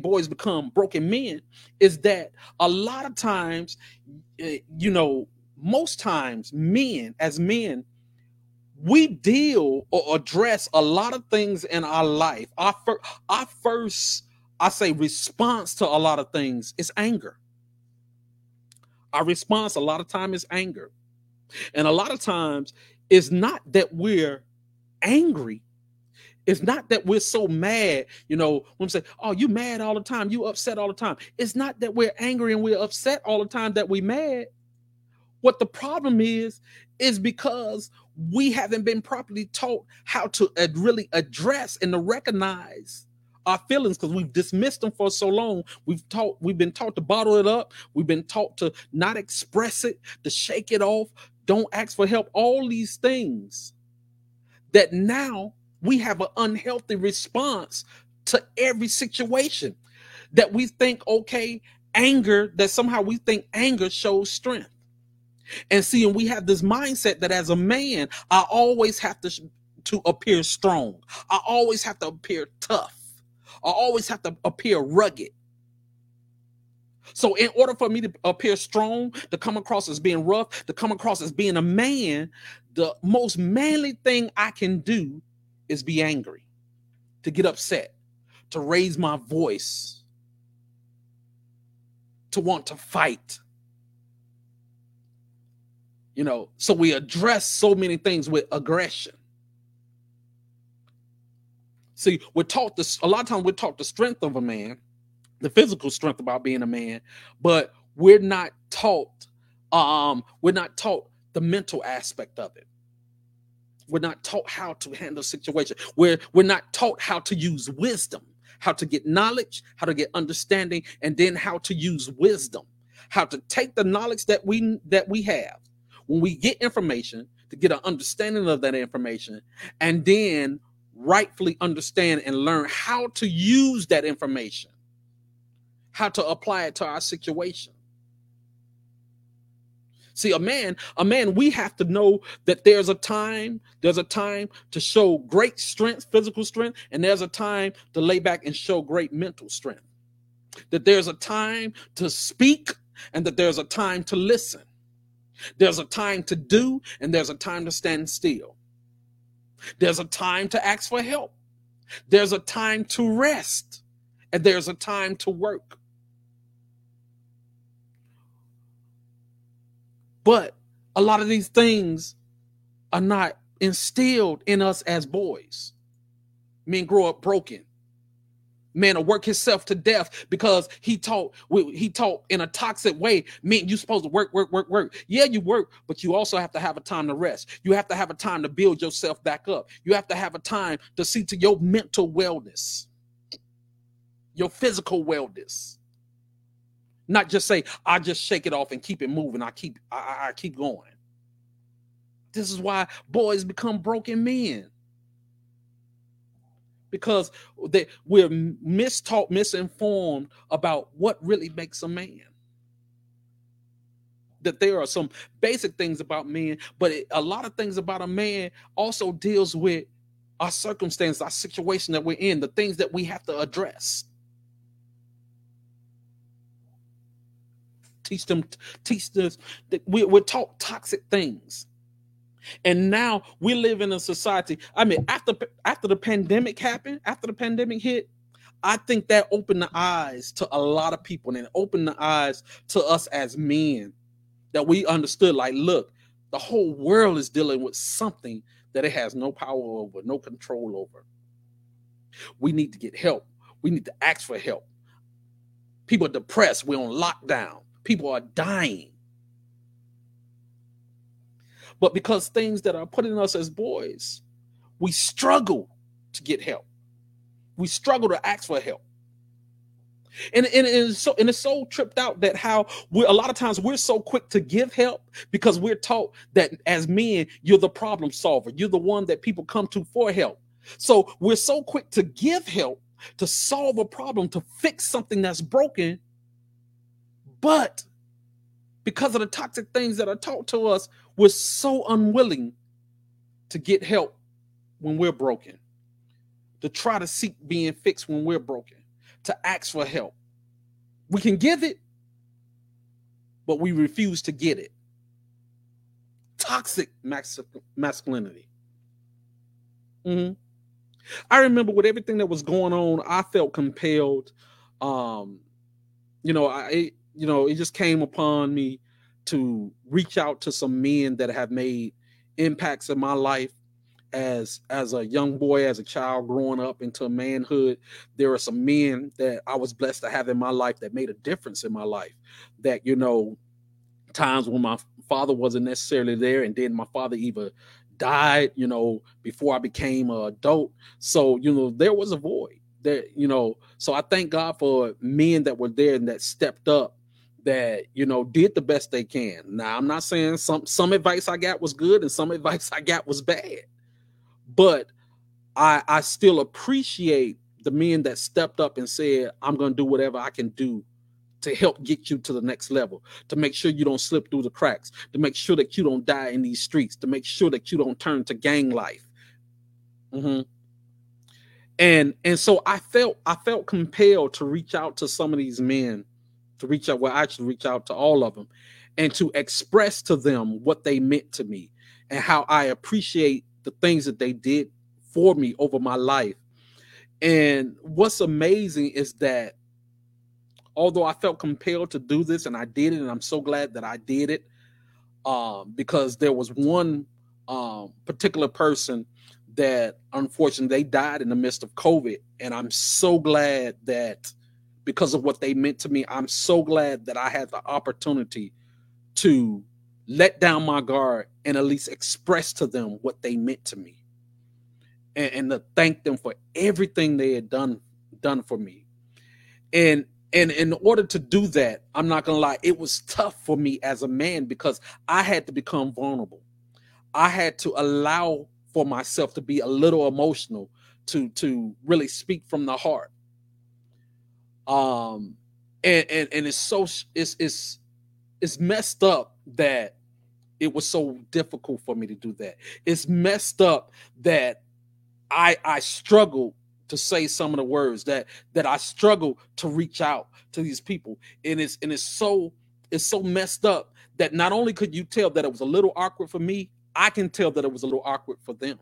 boys become broken men is that a lot of times, most times men, we deal or address a lot of things in our life. Our first I say response to a lot of things is anger. Our response a lot of time is anger. And a lot of times it's not that we're angry. It's not that we're so mad, you know, when we say, oh, you mad all the time, you upset all the time. It's not that we're angry and we're upset all the time that we mad. What the problem is because we haven't been properly taught how to really address and to recognize our feelings, because we've dismissed them for so long. We've been taught to bottle it up. We've been taught to not express it, to shake it off, don't ask for help, all these things that now we have an unhealthy response to every situation that we think, okay, anger, that somehow we think anger shows strength. And see, and we have this mindset that as a man, I always have to appear strong. I always have to appear tough. I always have to appear rugged. So in order for me to appear strong, to come across as being rough, to come across as being a man, the most manly thing I can do is be angry, to get upset, to raise my voice, to want to fight. You know, so we address so many things with aggression. See, we're taught this a lot of times. We're taught the strength of a man, the physical strength about being a man, but we're not taught the mental aspect of it. We're not taught how to handle situations. We're not taught how to use wisdom, how to get knowledge, how to get understanding, and then how to use wisdom, how to take the knowledge that we have when we get information, to get an understanding of that information, and then rightfully understand and learn how to use that information, how to apply it to our situation. See, a man, we have to know that there's a time to show great strength, physical strength, and there's a time to lay back and show great mental strength. That there's a time to speak and that there's a time to listen. There's a time to do and there's a time to stand still. There's a time to ask for help. There's a time to rest and there's a time to work. But a lot of these things are not instilled in us as boys. Men grow up broken. Man will work himself to death because he taught in a toxic way. Men, you're supposed to work. Yeah, you work, but you also have to have a time to rest. You have to have a time to build yourself back up. You have to have a time to see to your mental wellness, your physical wellness. Not just say, I just shake it off and keep it moving. I keep going. This is why boys become broken men. Because we're mistaught, misinformed about what really makes a man. That there are some basic things about men, but a lot of things about a man also deals with our circumstance, our situation that we're in, the things that we have to address. Teach them that we're taught toxic things. And now we live in a society. I mean, after the pandemic happened, after the pandemic hit, I think that opened the eyes to a lot of people, and it opened the eyes to us as men, that we understood, like, look, the whole world is dealing with something that it has no power over, no control over. We need to get help. We need to ask for help. People are depressed. We're on lockdown. People are dying. But because things that are put in us as boys, we struggle to get help. We struggle to ask for help. And it's so tripped out that how a lot of times we're so quick to give help, because we're taught that as men, you're the problem solver. You're the one that people come to for help. So we're so quick to give help, to solve a problem, to fix something that's broken. But because of the toxic things that are taught to us, we're so unwilling to get help when we're broken, to try to seek being fixed when we're broken, to ask for help. We can give it, but we refuse to get it. Toxic masculinity. Mm-hmm. I remember with everything that was going on, I felt compelled. It just came upon me to reach out to some men that have made impacts in my life as a young boy, as a child growing up into manhood. There are some men that I was blessed to have in my life that made a difference in my life, that, you know, times when my father wasn't necessarily there, and then my father either died, you know, before I became an adult. So, you know, there was a void there, you know. So I thank God for men that were there and that stepped up, that, you know, did the best they can. Now, I'm not saying some advice I got was good and some advice I got was bad, but I still appreciate the men that stepped up and said, I'm going to do whatever I can do to help get you to the next level, to make sure you don't slip through the cracks, to make sure that you don't die in these streets, to make sure that you don't turn to gang life. Mm-hmm. And so I felt compelled to reach out to some of these men, reach out to all of them, and to express to them what they meant to me and how I appreciate the things that they did for me over my life. And what's amazing is that although I felt compelled to do this, and I did it, and I'm so glad that I did it, because there was one particular person that, unfortunately, they died in the midst of COVID, and I'm so glad that, because of what they meant to me, I'm so glad that I had the opportunity to let down my guard and at least express to them what they meant to me, and to thank them for everything they had done for me. And in order to do that, I'm not going to lie, it was tough for me as a man, because I had to become vulnerable. I had to allow for myself to be a little emotional, to really speak from the heart. And it's so it's messed up that it was so difficult for me to do that. It's messed up that I struggled to say some of the words, that I struggle to reach out to these people. And it's so messed up that not only could you tell that it was a little awkward for me, I can tell that it was a little awkward for them.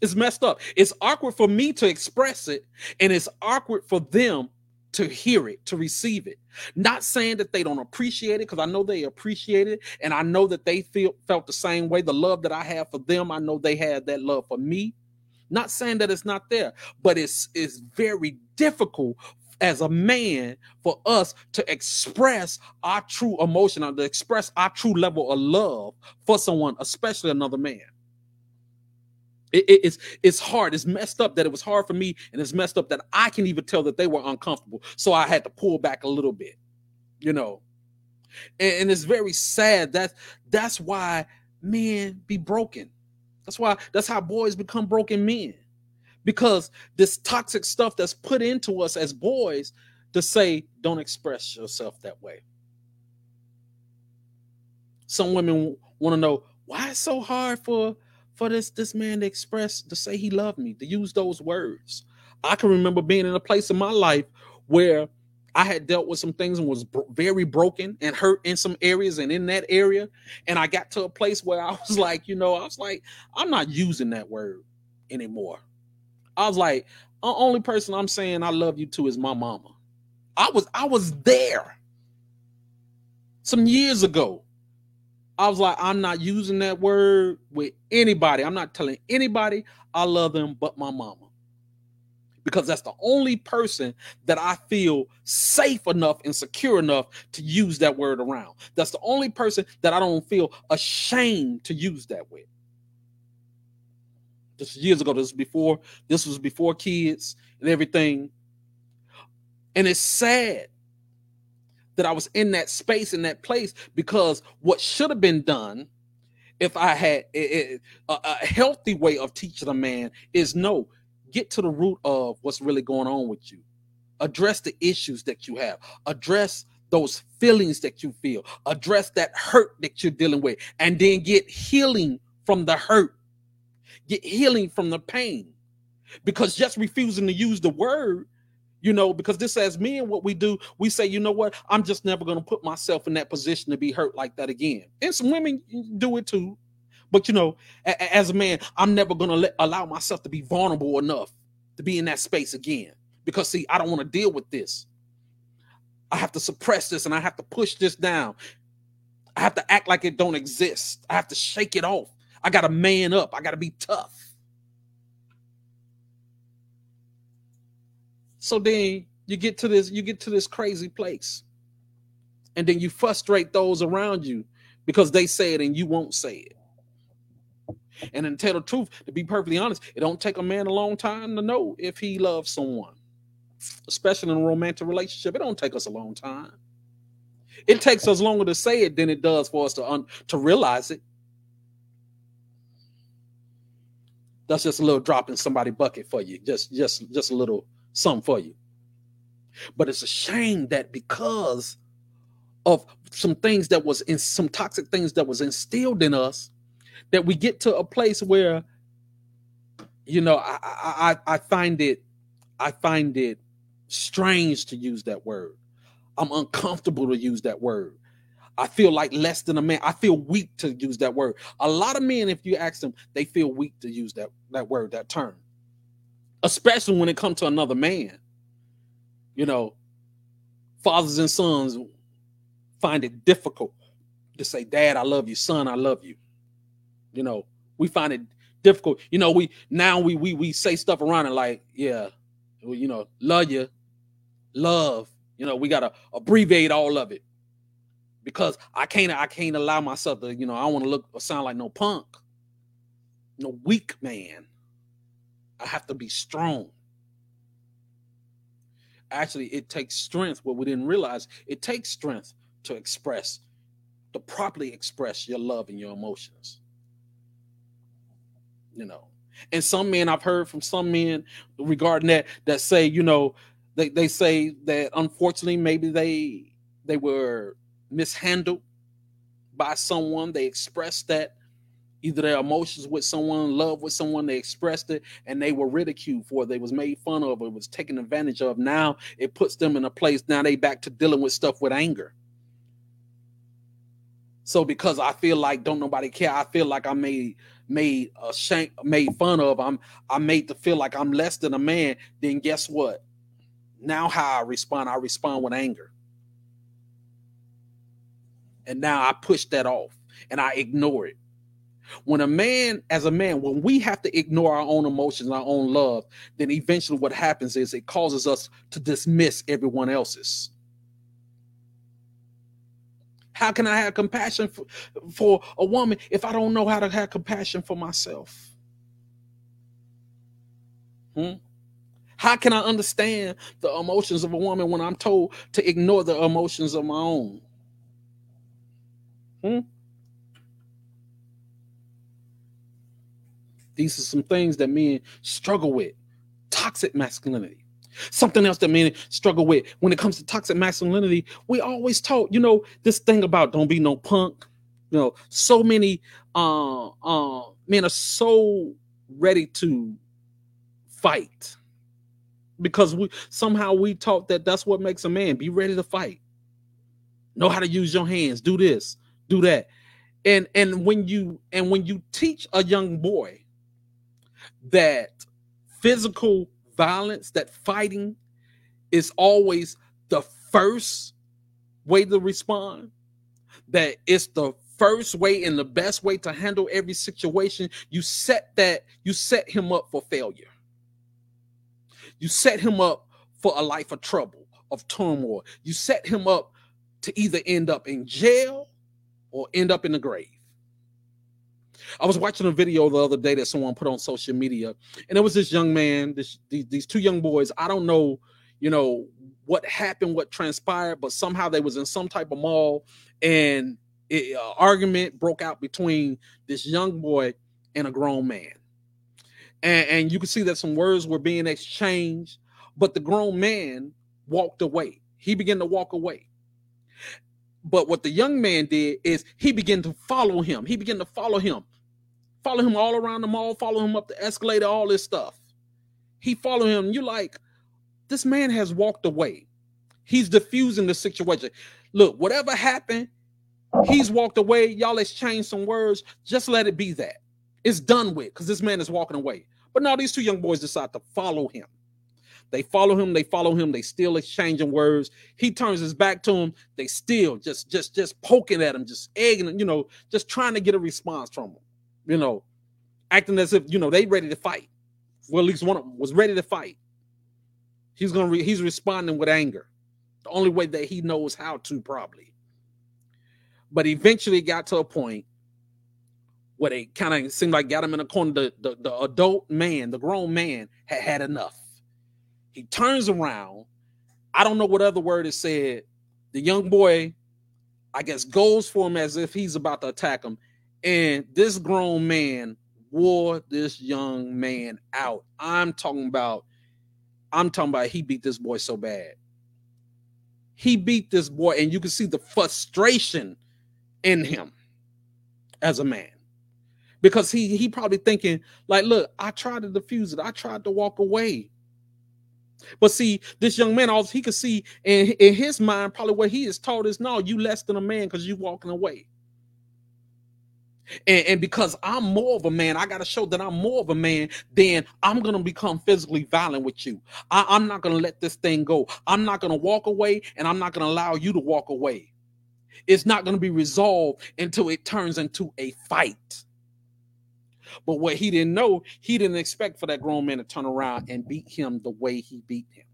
It's messed up. It's awkward for me to express it, and it's awkward for them to hear it, to receive it. Not saying that they don't appreciate it, because I know they appreciate it, and I know that they felt the same way. The love that I have for them, I know they had that love for me. Not saying that it's not there, but it's very difficult as a man for us to express our true emotion, or to express our true level of love for someone, especially another man. It's hard. It's messed up that it was hard for me, and it's messed up that I can even tell that they were uncomfortable. So I had to pull back a little bit, you know. And it's very sad. That's why men be broken. That's how boys become broken men, because this toxic stuff that's put into us as boys to say, don't express yourself that way. Some women want to know, why it's so hard for this man to say he loved me, to use those words. I can remember being in a place in my life where I had dealt with some things and was very broken and hurt in some areas and in that area. And I got to a place where I was like, I'm not using that word anymore. I was like, the only person I'm saying I love you to is my mama. I was there some years ago. I was like, I'm not using that word with anybody. I'm not telling anybody I love them but my mama, because that's the only person that I feel safe enough and secure enough to use that word around. That's the only person that I don't feel ashamed to use that with. This was years ago. This was before kids and everything. And it's sad that I was in that space, in that place, because what should have been done, if I had a healthy way of teaching a man, is no. Get to the root of what's really going on with you. Address the issues that you have. Address those feelings that you feel. Address that hurt that you're dealing with, and then get healing from the hurt. Get healing from the pain. Because just refusing to use the word, you know, because this, as men, what we do, we say, you know what, I'm just never going to put myself in that position to be hurt like that again. And some women do it too. But, you know, as a man, I'm never going to allow myself to be vulnerable enough to be in that space again. Because, see, I don't want to deal with this. I have to suppress this and I have to push this down. I have to act like it don't exist. I have to shake it off. I got to man up. I got to be tough. So then you get to this crazy place. And then you frustrate those around you because they say it and you won't say it. And then tell the truth, to be perfectly honest, it don't take a man a long time to know if he loves someone, especially in a romantic relationship. It don't take us a long time. It takes us longer to say it than it does for us to realize it. That's just a little drop in somebody's bucket for you. Just a little something for you. But it's a shame that because of some toxic things that was instilled in us, that we get to a place where, you know, I find it strange to use that word. I'm uncomfortable to use that word. I feel like less than a man. I feel weak to use that word. A lot of men, if you ask them, they feel weak to use that word, that term, especially when it comes to another man. You know, fathers and sons find it difficult to say, "Dad, I love you. Son, I love you." You know, we find it difficult. You know, we say stuff around it like, "Yeah, well, you know, love you, love." You know, we gotta abbreviate all of it because I can't allow myself to, you know, I don't want to look or sound like no punk, no weak man. I have to be strong. Actually, it takes strength. What we didn't realize, it takes strength to express, to properly express your love and your emotions. You know, and some men, I've heard from some men regarding that say, you know, They say that unfortunately maybe they were mishandled by someone. They expressed that, either their emotions with someone, love with someone, they expressed it and they were ridiculed for it. They was made fun of. It was taken advantage of. Now it puts them in a place. Now they back to dealing with stuff with anger. So because I feel like don't nobody care, I feel like I'm made fun of. I'm made to feel like I'm less than a man. Then guess what? Now how I respond with anger. And now I push that off and I ignore it. When we have to ignore our own emotions, our own love, then eventually what happens is it causes us to dismiss everyone else's. How can I have compassion for a woman if I don't know how to have compassion for myself? How can I understand the emotions of a woman when I'm told to ignore the emotions of my own? These are some things that men struggle with. Toxic masculinity. Something else that men struggle with when it comes to toxic masculinity, we always taught, you know, this thing about don't be no punk. You know, so many men are so ready to fight. Because we taught that that's what makes a man. Be ready to fight. Know how to use your hands. Do this. Do that. And when you teach a young boy that physical violence, that fighting is always the first way to respond, that it's the first way and the best way to handle every situation, you set him up for failure. You set him up for a life of trouble, of turmoil. You set him up to either end up in jail or end up in the grave. I was watching a video the other day that someone put on social media, and it was this young man, these two young boys. I don't know, you know, what happened, what transpired, but somehow they was in some type of mall, and an argument broke out between this young boy and a grown man. And you can see that some words were being exchanged, but the grown man walked away. He began to walk away. But what the young man did is he began to follow him. He began to follow him all around the mall, follow him up the escalator, all this stuff. He followed him. You're like, this man has walked away. He's diffusing the situation. Look, whatever happened, He's walked away. Y'all exchanged some words. Just let it be that. It's done with because this man is walking away. But now these two young boys decide to follow him. They follow him. They follow him. They still exchanging words. He turns his back to him. They still just poking at him, just egging him, just trying to get a response from him, acting as if, they ready to fight. Well, at least one of them was ready to fight. He's responding with anger. The only way that he knows how to, probably. But eventually got to a point where they kind of seemed like got him in a corner. The adult man, the grown man, had had enough. He turns around. I don't know what other word is said. The young boy, I guess, goes for him as if he's about to attack him. And this grown man wore this young man out. I'm talking about he beat this boy so bad. He beat this boy, and you can see the frustration in him as a man. Because he probably thinking, like, look, I tried to defuse it. I tried to walk away. But see, this young man, all he could see in his mind, probably what he is taught is, no, you less than a man because you walking away. And because I'm more of a man, I got to show that I'm more of a man, then I'm going to become physically violent with you. I'm not going to let this thing go. I'm not going to walk away, and I'm not going to allow you to walk away. It's not going to be resolved until it turns into a fight. But what he didn't know, he didn't expect for that grown man to turn around and beat him the way he beat him.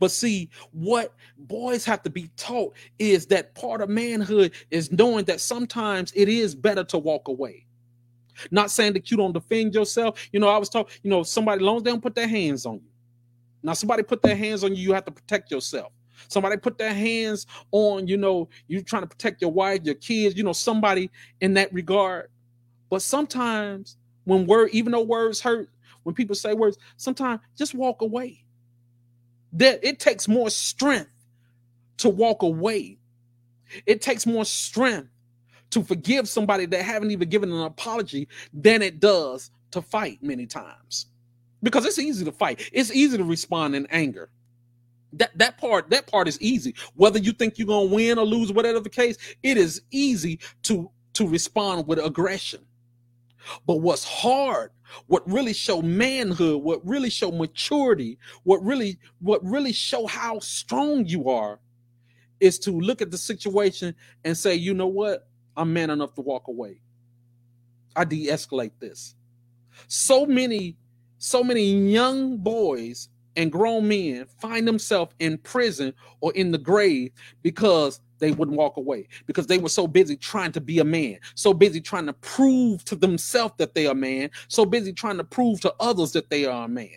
But see, what boys have to be taught is that part of manhood is knowing that sometimes it is better to walk away. Not saying that you don't defend yourself. I was talking, somebody, as long as they don't put their hands on you. Now, somebody put their hands on you, you have to protect yourself. Somebody put their hands on, you trying to protect your wife, your kids, somebody in that regard. But sometimes when even though words hurt, when people say words, sometimes just walk away. That it takes more strength to walk away. It takes more strength to forgive somebody that haven't even given an apology than it does to fight many times. Because it's easy to fight. It's easy to respond in anger. That part is easy. Whether you think you're going to win or lose, whatever the case, it is easy to respond with aggression. But what's hard, what really show manhood, what really show maturity, what really show how strong you are is to look at the situation and say, you know what? I'm man enough to walk away. I de-escalate this. So many young boys and grown men find themselves in prison or in the grave because they wouldn't walk away, because they were so busy trying to be a man, so busy trying to prove to themselves that they are a man, so busy trying to prove to others that they are a man.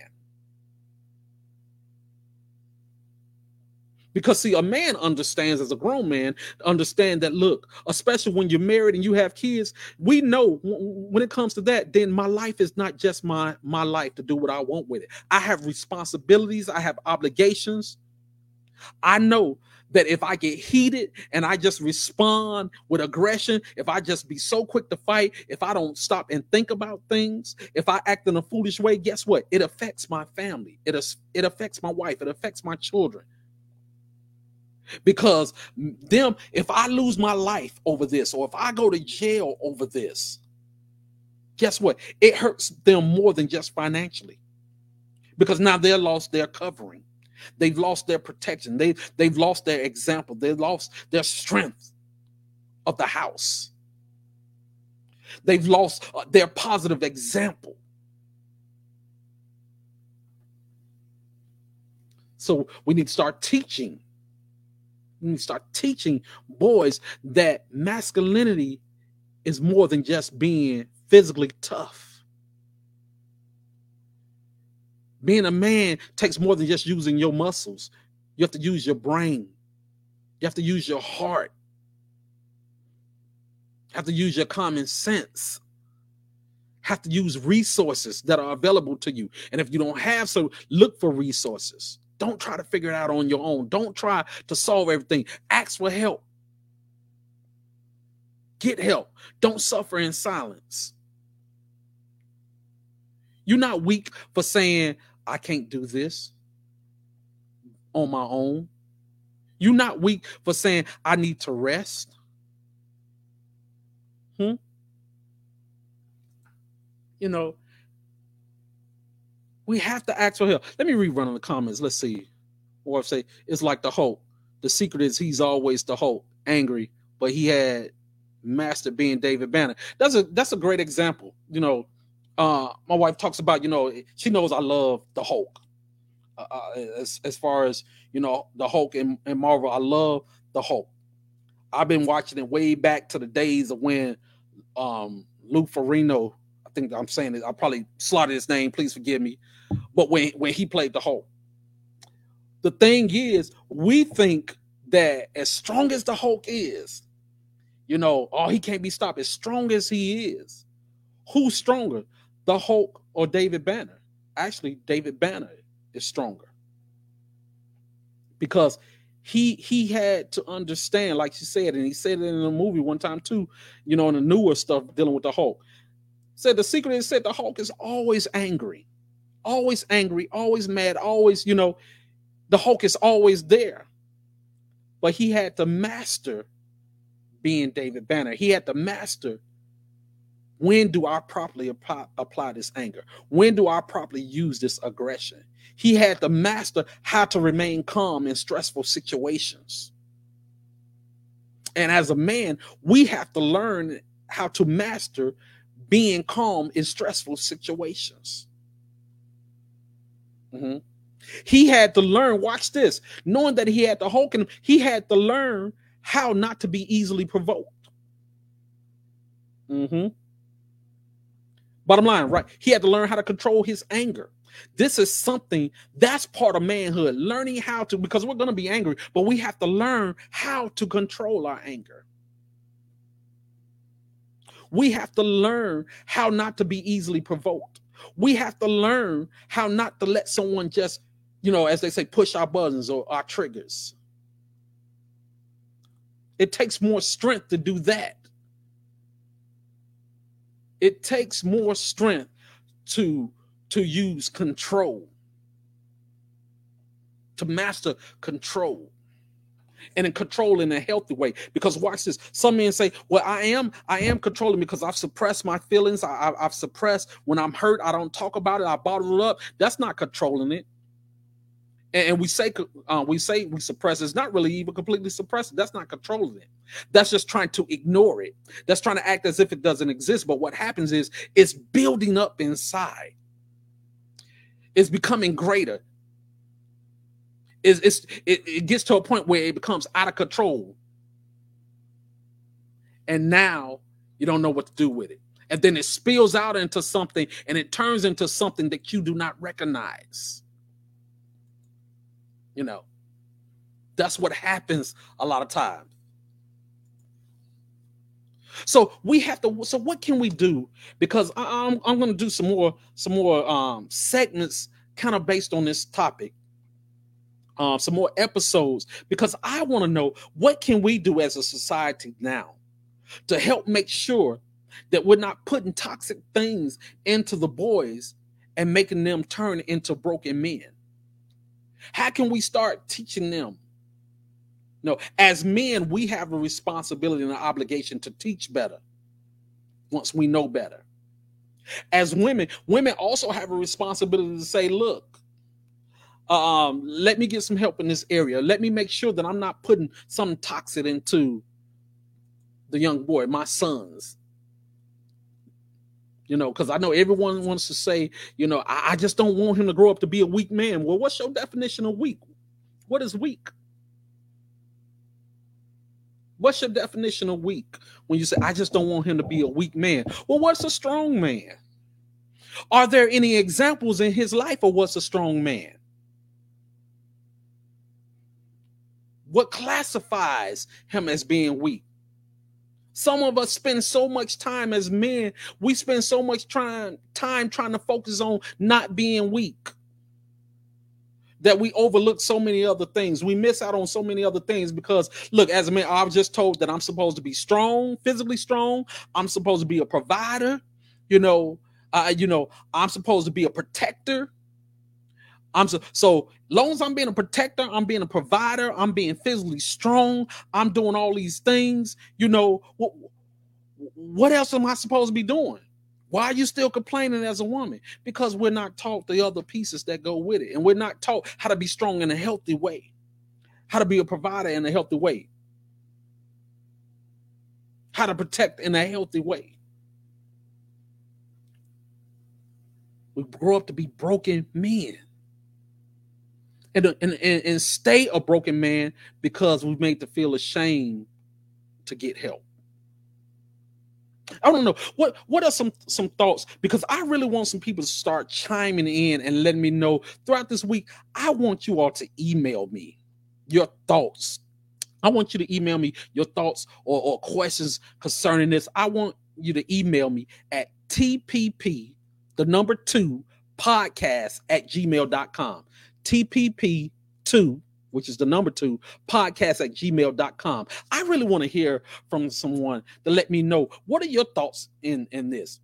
Because, see, a man understands, as a grown man, understand that, look, especially when you're married and you have kids, we know when it comes to that, then my life is not just my life to do what I want with it. I have responsibilities. I have obligations. I know that if I get heated and I just respond with aggression, if I just be so quick to fight, if I don't stop and think about things, if I act in a foolish way, guess what? It affects my family. It affects my wife. It affects my children. Because them, if I lose my life over this, or if I go to jail over this, guess what? It hurts them more than just financially. Because now they're lost their covering. They've lost their protection. They've lost their example. They've lost their strength of the house. They've lost their positive example. So we need to start teaching. We need to start teaching boys that masculinity is more than just being physically tough. Being a man takes more than just using your muscles. You have to use your brain. You have to use your heart. You have to use your common sense. You have to use resources that are available to you. And if you don't have some, look for resources. Don't try to figure it out on your own. Don't try to solve everything. Ask for help. Get help. Don't suffer in silence. You're not weak for saying, I can't do this on my own. You're not weak for saying, I need to rest. You know, we have to ask for help. Let me rerun on the comments. Let's see. Or say it's like the Hulk. The secret is he's always the Hulk, angry, but he had mastered being David Banner. That's a great example. You know, my wife talks about, you know, she knows I love the Hulk. As far as, you know, the Hulk and Marvel, I love the Hulk. I've been watching it way back to the days of when Luke Ferrigno, I think I'm saying it, I probably slaughtered his name, please forgive me, but when he played the Hulk. The thing is, we think that as strong as the Hulk is, you know, oh, he can't be stopped. As strong as he is, who's stronger, the Hulk or David Banner? Actually, David Banner is stronger, because he had to understand, like she said, and he said it in a movie one time too, you know, in the newer stuff dealing with the Hulk. Said the secret is, said the Hulk is always angry, always mad, always, you know, the Hulk is always there. But he had to master being David Banner. He had to master, when do I properly apply this anger? When do I properly use this aggression? He had to master how to remain calm in stressful situations. And as a man, we have to learn how to master being calm in stressful situations. He had to learn, watch this, knowing that he had the Hulk in him, he had to learn how not to be easily provoked. Bottom line, right? He had to learn how to control his anger. This is something that's part of manhood, learning how to, because we're going to be angry, but we have to learn how to control our anger. We have to learn how not to be easily provoked. We have to learn how not to let someone just, you know, as they say, push our buttons or our triggers. It takes more strength to do that. It takes more strength to use control, to master control, and in control in a healthy way. Because watch this, some men say, well, I am controlling because I've suppressed my feelings. I've suppressed when I'm hurt. I don't talk about it. I bottle it up. That's not controlling it. And we say we suppress. It's not really even completely suppressed. That's not controlling it. That's just trying to ignore it. That's trying to act as if it doesn't exist. But what happens is it's building up inside. It's becoming greater. It gets to a point where it becomes out of control. And now you don't know what to do with it. And then it spills out into something, and it turns into something that you do not recognize. You know, that's what happens a lot of times. So we have to. So what can we do? Because I'm going to do some more segments, kind of based on this topic. Some more episodes, because I want to know, what can we do as a society now to help make sure that we're not putting toxic things into the boys and making them turn into broken men. How can we start teaching them? No, as men, we have a responsibility and an obligation to teach better once we know better. As women also have a responsibility to say, look, let me get some help in this area. Let me make sure that I'm not putting something toxic into the young boy, my sons. You know, because I know everyone wants to say, you know, I just don't want him to grow up to be a weak man. Well, what's your definition of weak? What is weak? What's your definition of weak when you say, I just don't want him to be a weak man? Well, what's a strong man? Are there any examples in his life of what's a strong man? What classifies him as being weak? Some of us spend so much time as men, we spend so much time trying to focus on not being weak that we overlook so many other things. We miss out on so many other things because, look, as a man, I was just told that I'm supposed to be strong, physically strong. I'm supposed to be a provider. You know, I'm supposed to be a protector. So long as I'm being a protector, I'm being a provider, I'm being physically strong, I'm doing all these things, you know, what else am I supposed to be doing? Why are you still complaining as a woman? Because we're not taught the other pieces that go with it. And we're not taught how to be strong in a healthy way, how to be a provider in a healthy way, how to protect in a healthy way. We grow up to be broken men and stay a broken man because we've made to feel ashamed to get help. I don't know. What are some thoughts? Because I really want some people to start chiming in and letting me know throughout this week. I want you all to email me your thoughts. I want you to email me your thoughts or questions concerning this. I want you to email me at TPP2podcast@gmail.com. TPP2, which is 2 podcast@gmail.com. I really want to hear from someone to let me know, what are your thoughts in this?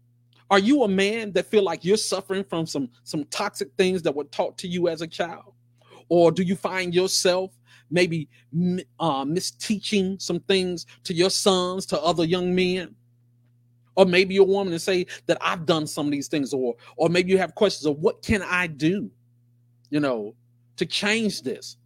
Are you a man that feel like you're suffering from some toxic things that were taught to you as a child? Or do you find yourself maybe misteaching some things to your sons, to other young men? Or maybe you're a woman and say that I've done some of these things, or maybe you have questions of what can I do, you know, to change this?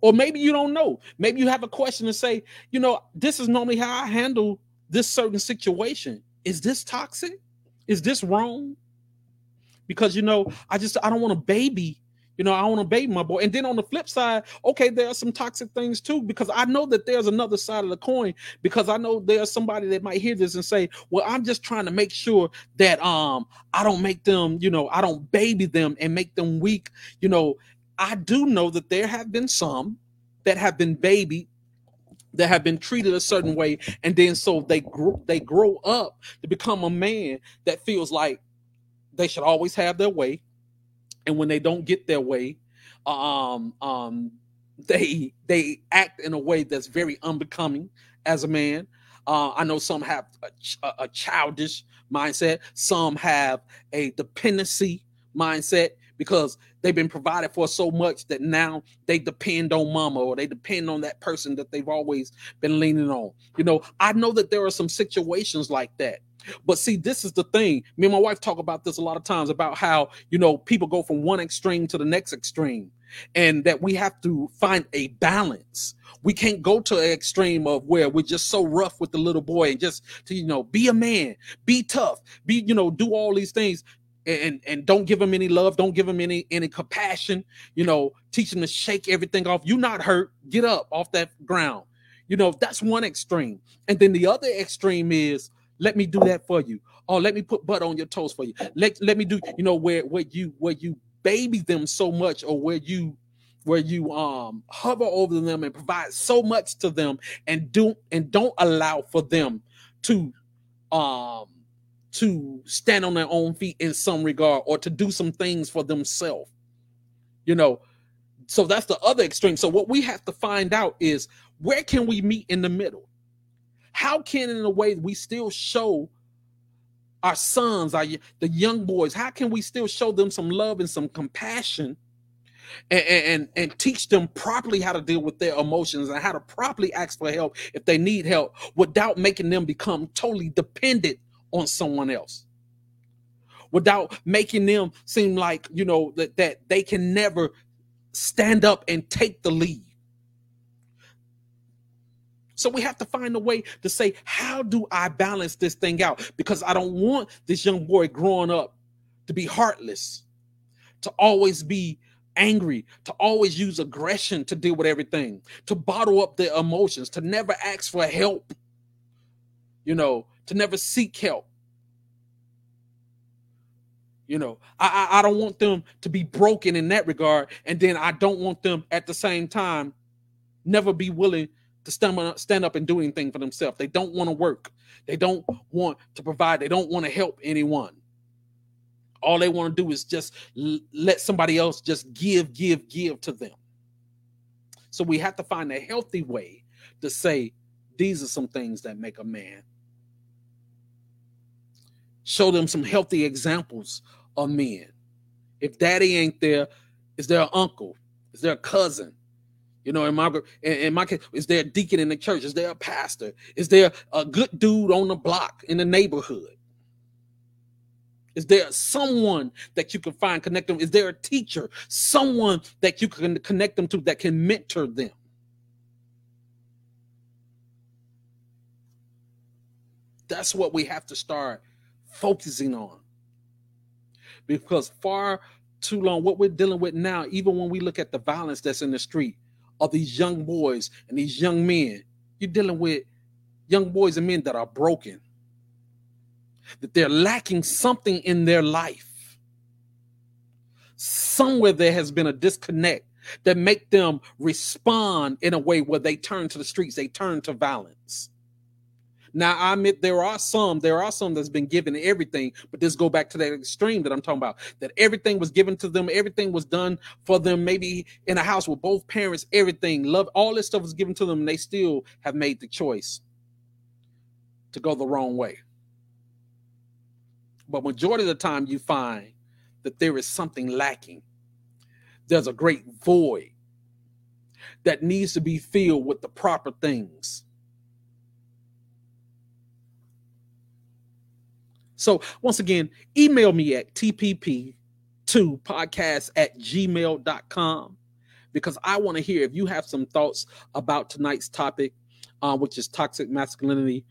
Or maybe you don't know. Maybe you have a question and say, you know, this is normally how I handle this certain situation. Is this toxic? Is this wrong? Because, you know, I don't want to baby. You know, I want to baby my boy. And then on the flip side, okay, there are some toxic things too, because I know that there's another side of the coin, because I know there's somebody that might hear this and say, well, I'm just trying to make sure that I don't make them, you know, I don't baby them and make them weak. You know, I do know that there have been some that have been babied, that have been treated a certain way. And then so they grow up to become a man that feels like they should always have their way. And when they don't get their way, they act in a way that's very unbecoming as a man. I know some have a childish mindset. Some have a dependency mindset because they've been provided for so much that now they depend on mama, or they depend on that person that they've always been leaning on. You know, I know that there are some situations like that. But see, this is the thing. Me and my wife talk about this a lot of times, about how, you know, people go from one extreme to the next extreme, and that we have to find a balance. We can't go to an extreme of where we're just so rough with the little boy and just to, you know, be a man, be tough, be, you know, do all these things and don't give him any love. Don't give him any compassion, you know, teach him to shake everything off. You're not hurt. Get up off that ground. You know, that's one extreme. And then the other extreme is, let me do that for you. Or let me put butter on your toast for you. Let me do, you know, where you baby them so much, or where you hover over them and provide so much to them and don't allow for them to stand on their own feet in some regard, or to do some things for themselves. You know, so that's the other extreme. So what we have to find out is, where can we meet in the middle? How can, in a way, we still show our sons, the young boys, how can we still show them some love and some compassion and teach them properly how to deal with their emotions and how to properly ask for help if they need help, without making them become totally dependent on someone else, without making them seem like, you know, that they can never stand up and take the lead? So we have to find a way to say, how do I balance this thing out? Because I don't want this young boy growing up to be heartless, to always be angry, to always use aggression to deal with everything, to bottle up their emotions, to never ask for help, you know, to never seek help. You know, I don't want them to be broken in that regard. And then I don't want them at the same time never be willing to stand up and do anything for themselves. They don't want to work. They don't want to provide. They don't want to help anyone. All they want to do is just let somebody else just give to them. So we have to find a healthy way to say, these are some things that make a man. Show them some healthy examples of men If daddy ain't there, is there an uncle? Is there a cousin? You know, in my case, is there a deacon in the church? Is there a pastor? Is there a good dude on the block in the neighborhood? Is there someone that you can find, connect them? Is there a teacher, someone that you can connect them to that can mentor them? That's what we have to start focusing on. Because far too long, what we're dealing with now, even when we look at the violence that's in the street, of these young boys and these young men, you're dealing with young boys and men that are broken, that they're lacking something in their life. Somewhere there has been a disconnect that make them respond in a way where they turn to the streets, they turn to violence. Now, I admit there are some that's been given everything, but this go back to that extreme that I'm talking about, that everything was given to them. Everything was done for them, maybe in a house with both parents, everything, love, all this stuff was given to them. And they still have made the choice to go the wrong way. But majority of the time you find that there is something lacking. There's a great void that needs to be filled with the proper things. So once again, email me at tpp2podcast@gmail.com, because I want to hear if you have some thoughts about tonight's topic, which is toxic masculinity,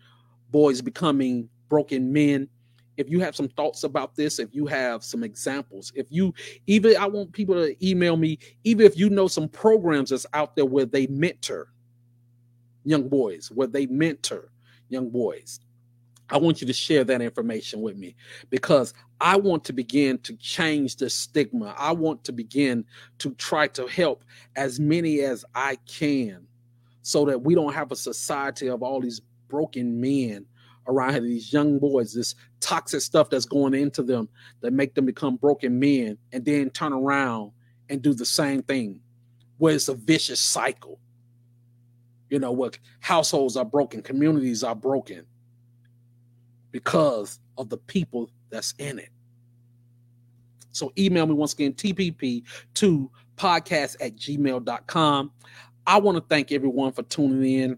boys becoming broken men. If you have some thoughts about this, if you have some examples, I want people to email me, even if you know some programs that's out there where they mentor young boys, I want you to share that information with me, because I want to begin to change the stigma. I want to begin to try to help as many as I can so that we don't have a society of all these broken men around here, these young boys, this toxic stuff that's going into them that make them become broken men and then turn around and do the same thing, where it's a vicious cycle. You know, where households are broken, communities are broken, because of the people that's in it. So email me once again, tpp2podcast@gmail.com. I want to thank everyone for tuning in.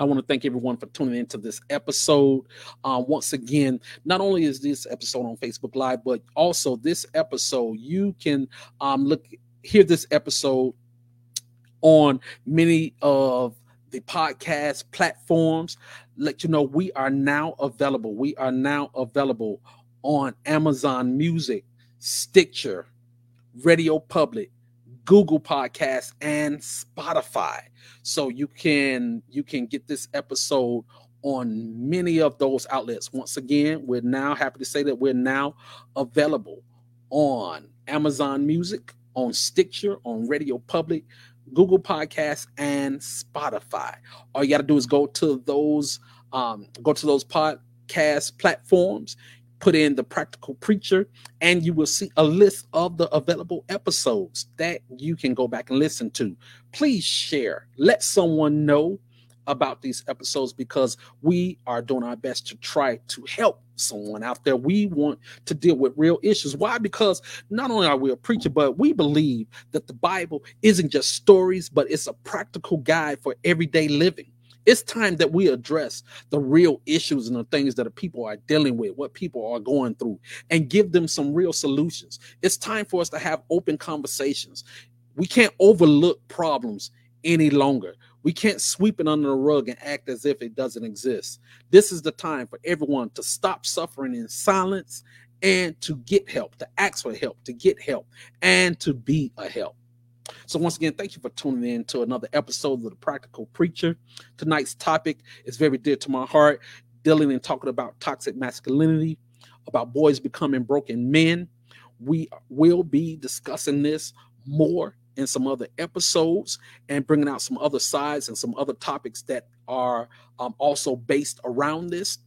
I want to thank everyone for tuning into this episode. Once again, not only is this episode on Facebook Live, but also this episode, you can hear this episode on many of the podcast platforms. Let you know we are now available. We are now available on Amazon Music, Stitcher, Radio Public, Google Podcasts, and Spotify. So you can get this episode on many of those outlets. Once again, we're now happy to say that we're now available on Amazon Music, on Stitcher, on Radio Public, Google Podcasts, and Spotify. All you got to do is go to those podcast platforms, put in the Practical Preacher, and you will see a list of the available episodes that you can go back and listen to. Please share. Let someone know about these episodes, because we are doing our best to try to help someone out there. We want to deal with real issues. Why? Because not only are we a preacher, but we believe that the Bible isn't just stories, but it's a practical guide for everyday living. It's time that we address the real issues and the things that the people are dealing with, what people are going through, and give them some real solutions. It's time for us to have open conversations. We can't overlook problems any longer. We can't sweep it under the rug and act as if it doesn't exist. This is the time for everyone to stop suffering in silence and to get help, to ask for help, to get help, and to be a help. So once again, thank you for tuning in to another episode of The Practical Preacher. Tonight's topic is very dear to my heart, dealing and talking about toxic masculinity, about boys becoming broken men. We will be discussing this more in some other episodes, and bringing out some other sides and some other topics that are also based around this.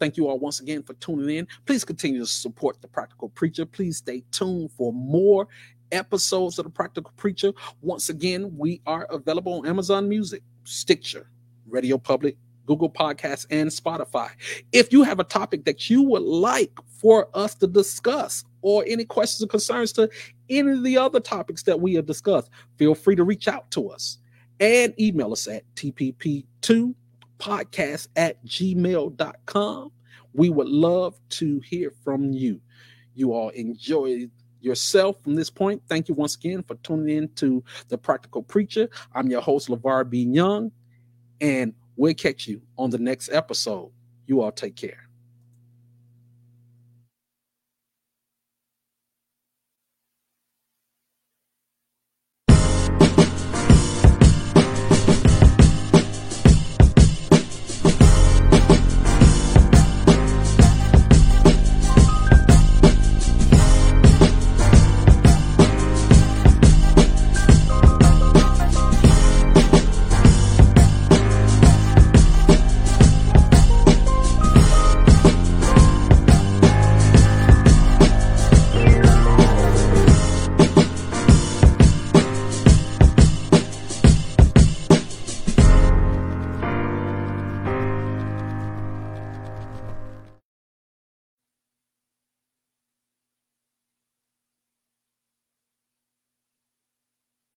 Thank you all once again for tuning in. Please continue to support The Practical Preacher. Please stay tuned for more episodes of The Practical Preacher. Once again, we are available on Amazon Music, Stitcher, Radio Public, Google Podcasts, and Spotify. If you have a topic that you would like for us to discuss or any questions or concerns to any of the other topics that we have discussed, feel free to reach out to us and email us at tpp2podcast@gmail.com. We would love to hear from you. You all enjoy yourself from this point. Thank you once again for tuning in to The Practical Preacher. I'm your host, LaVar B. Young, and we'll catch you on the next episode. You all take care.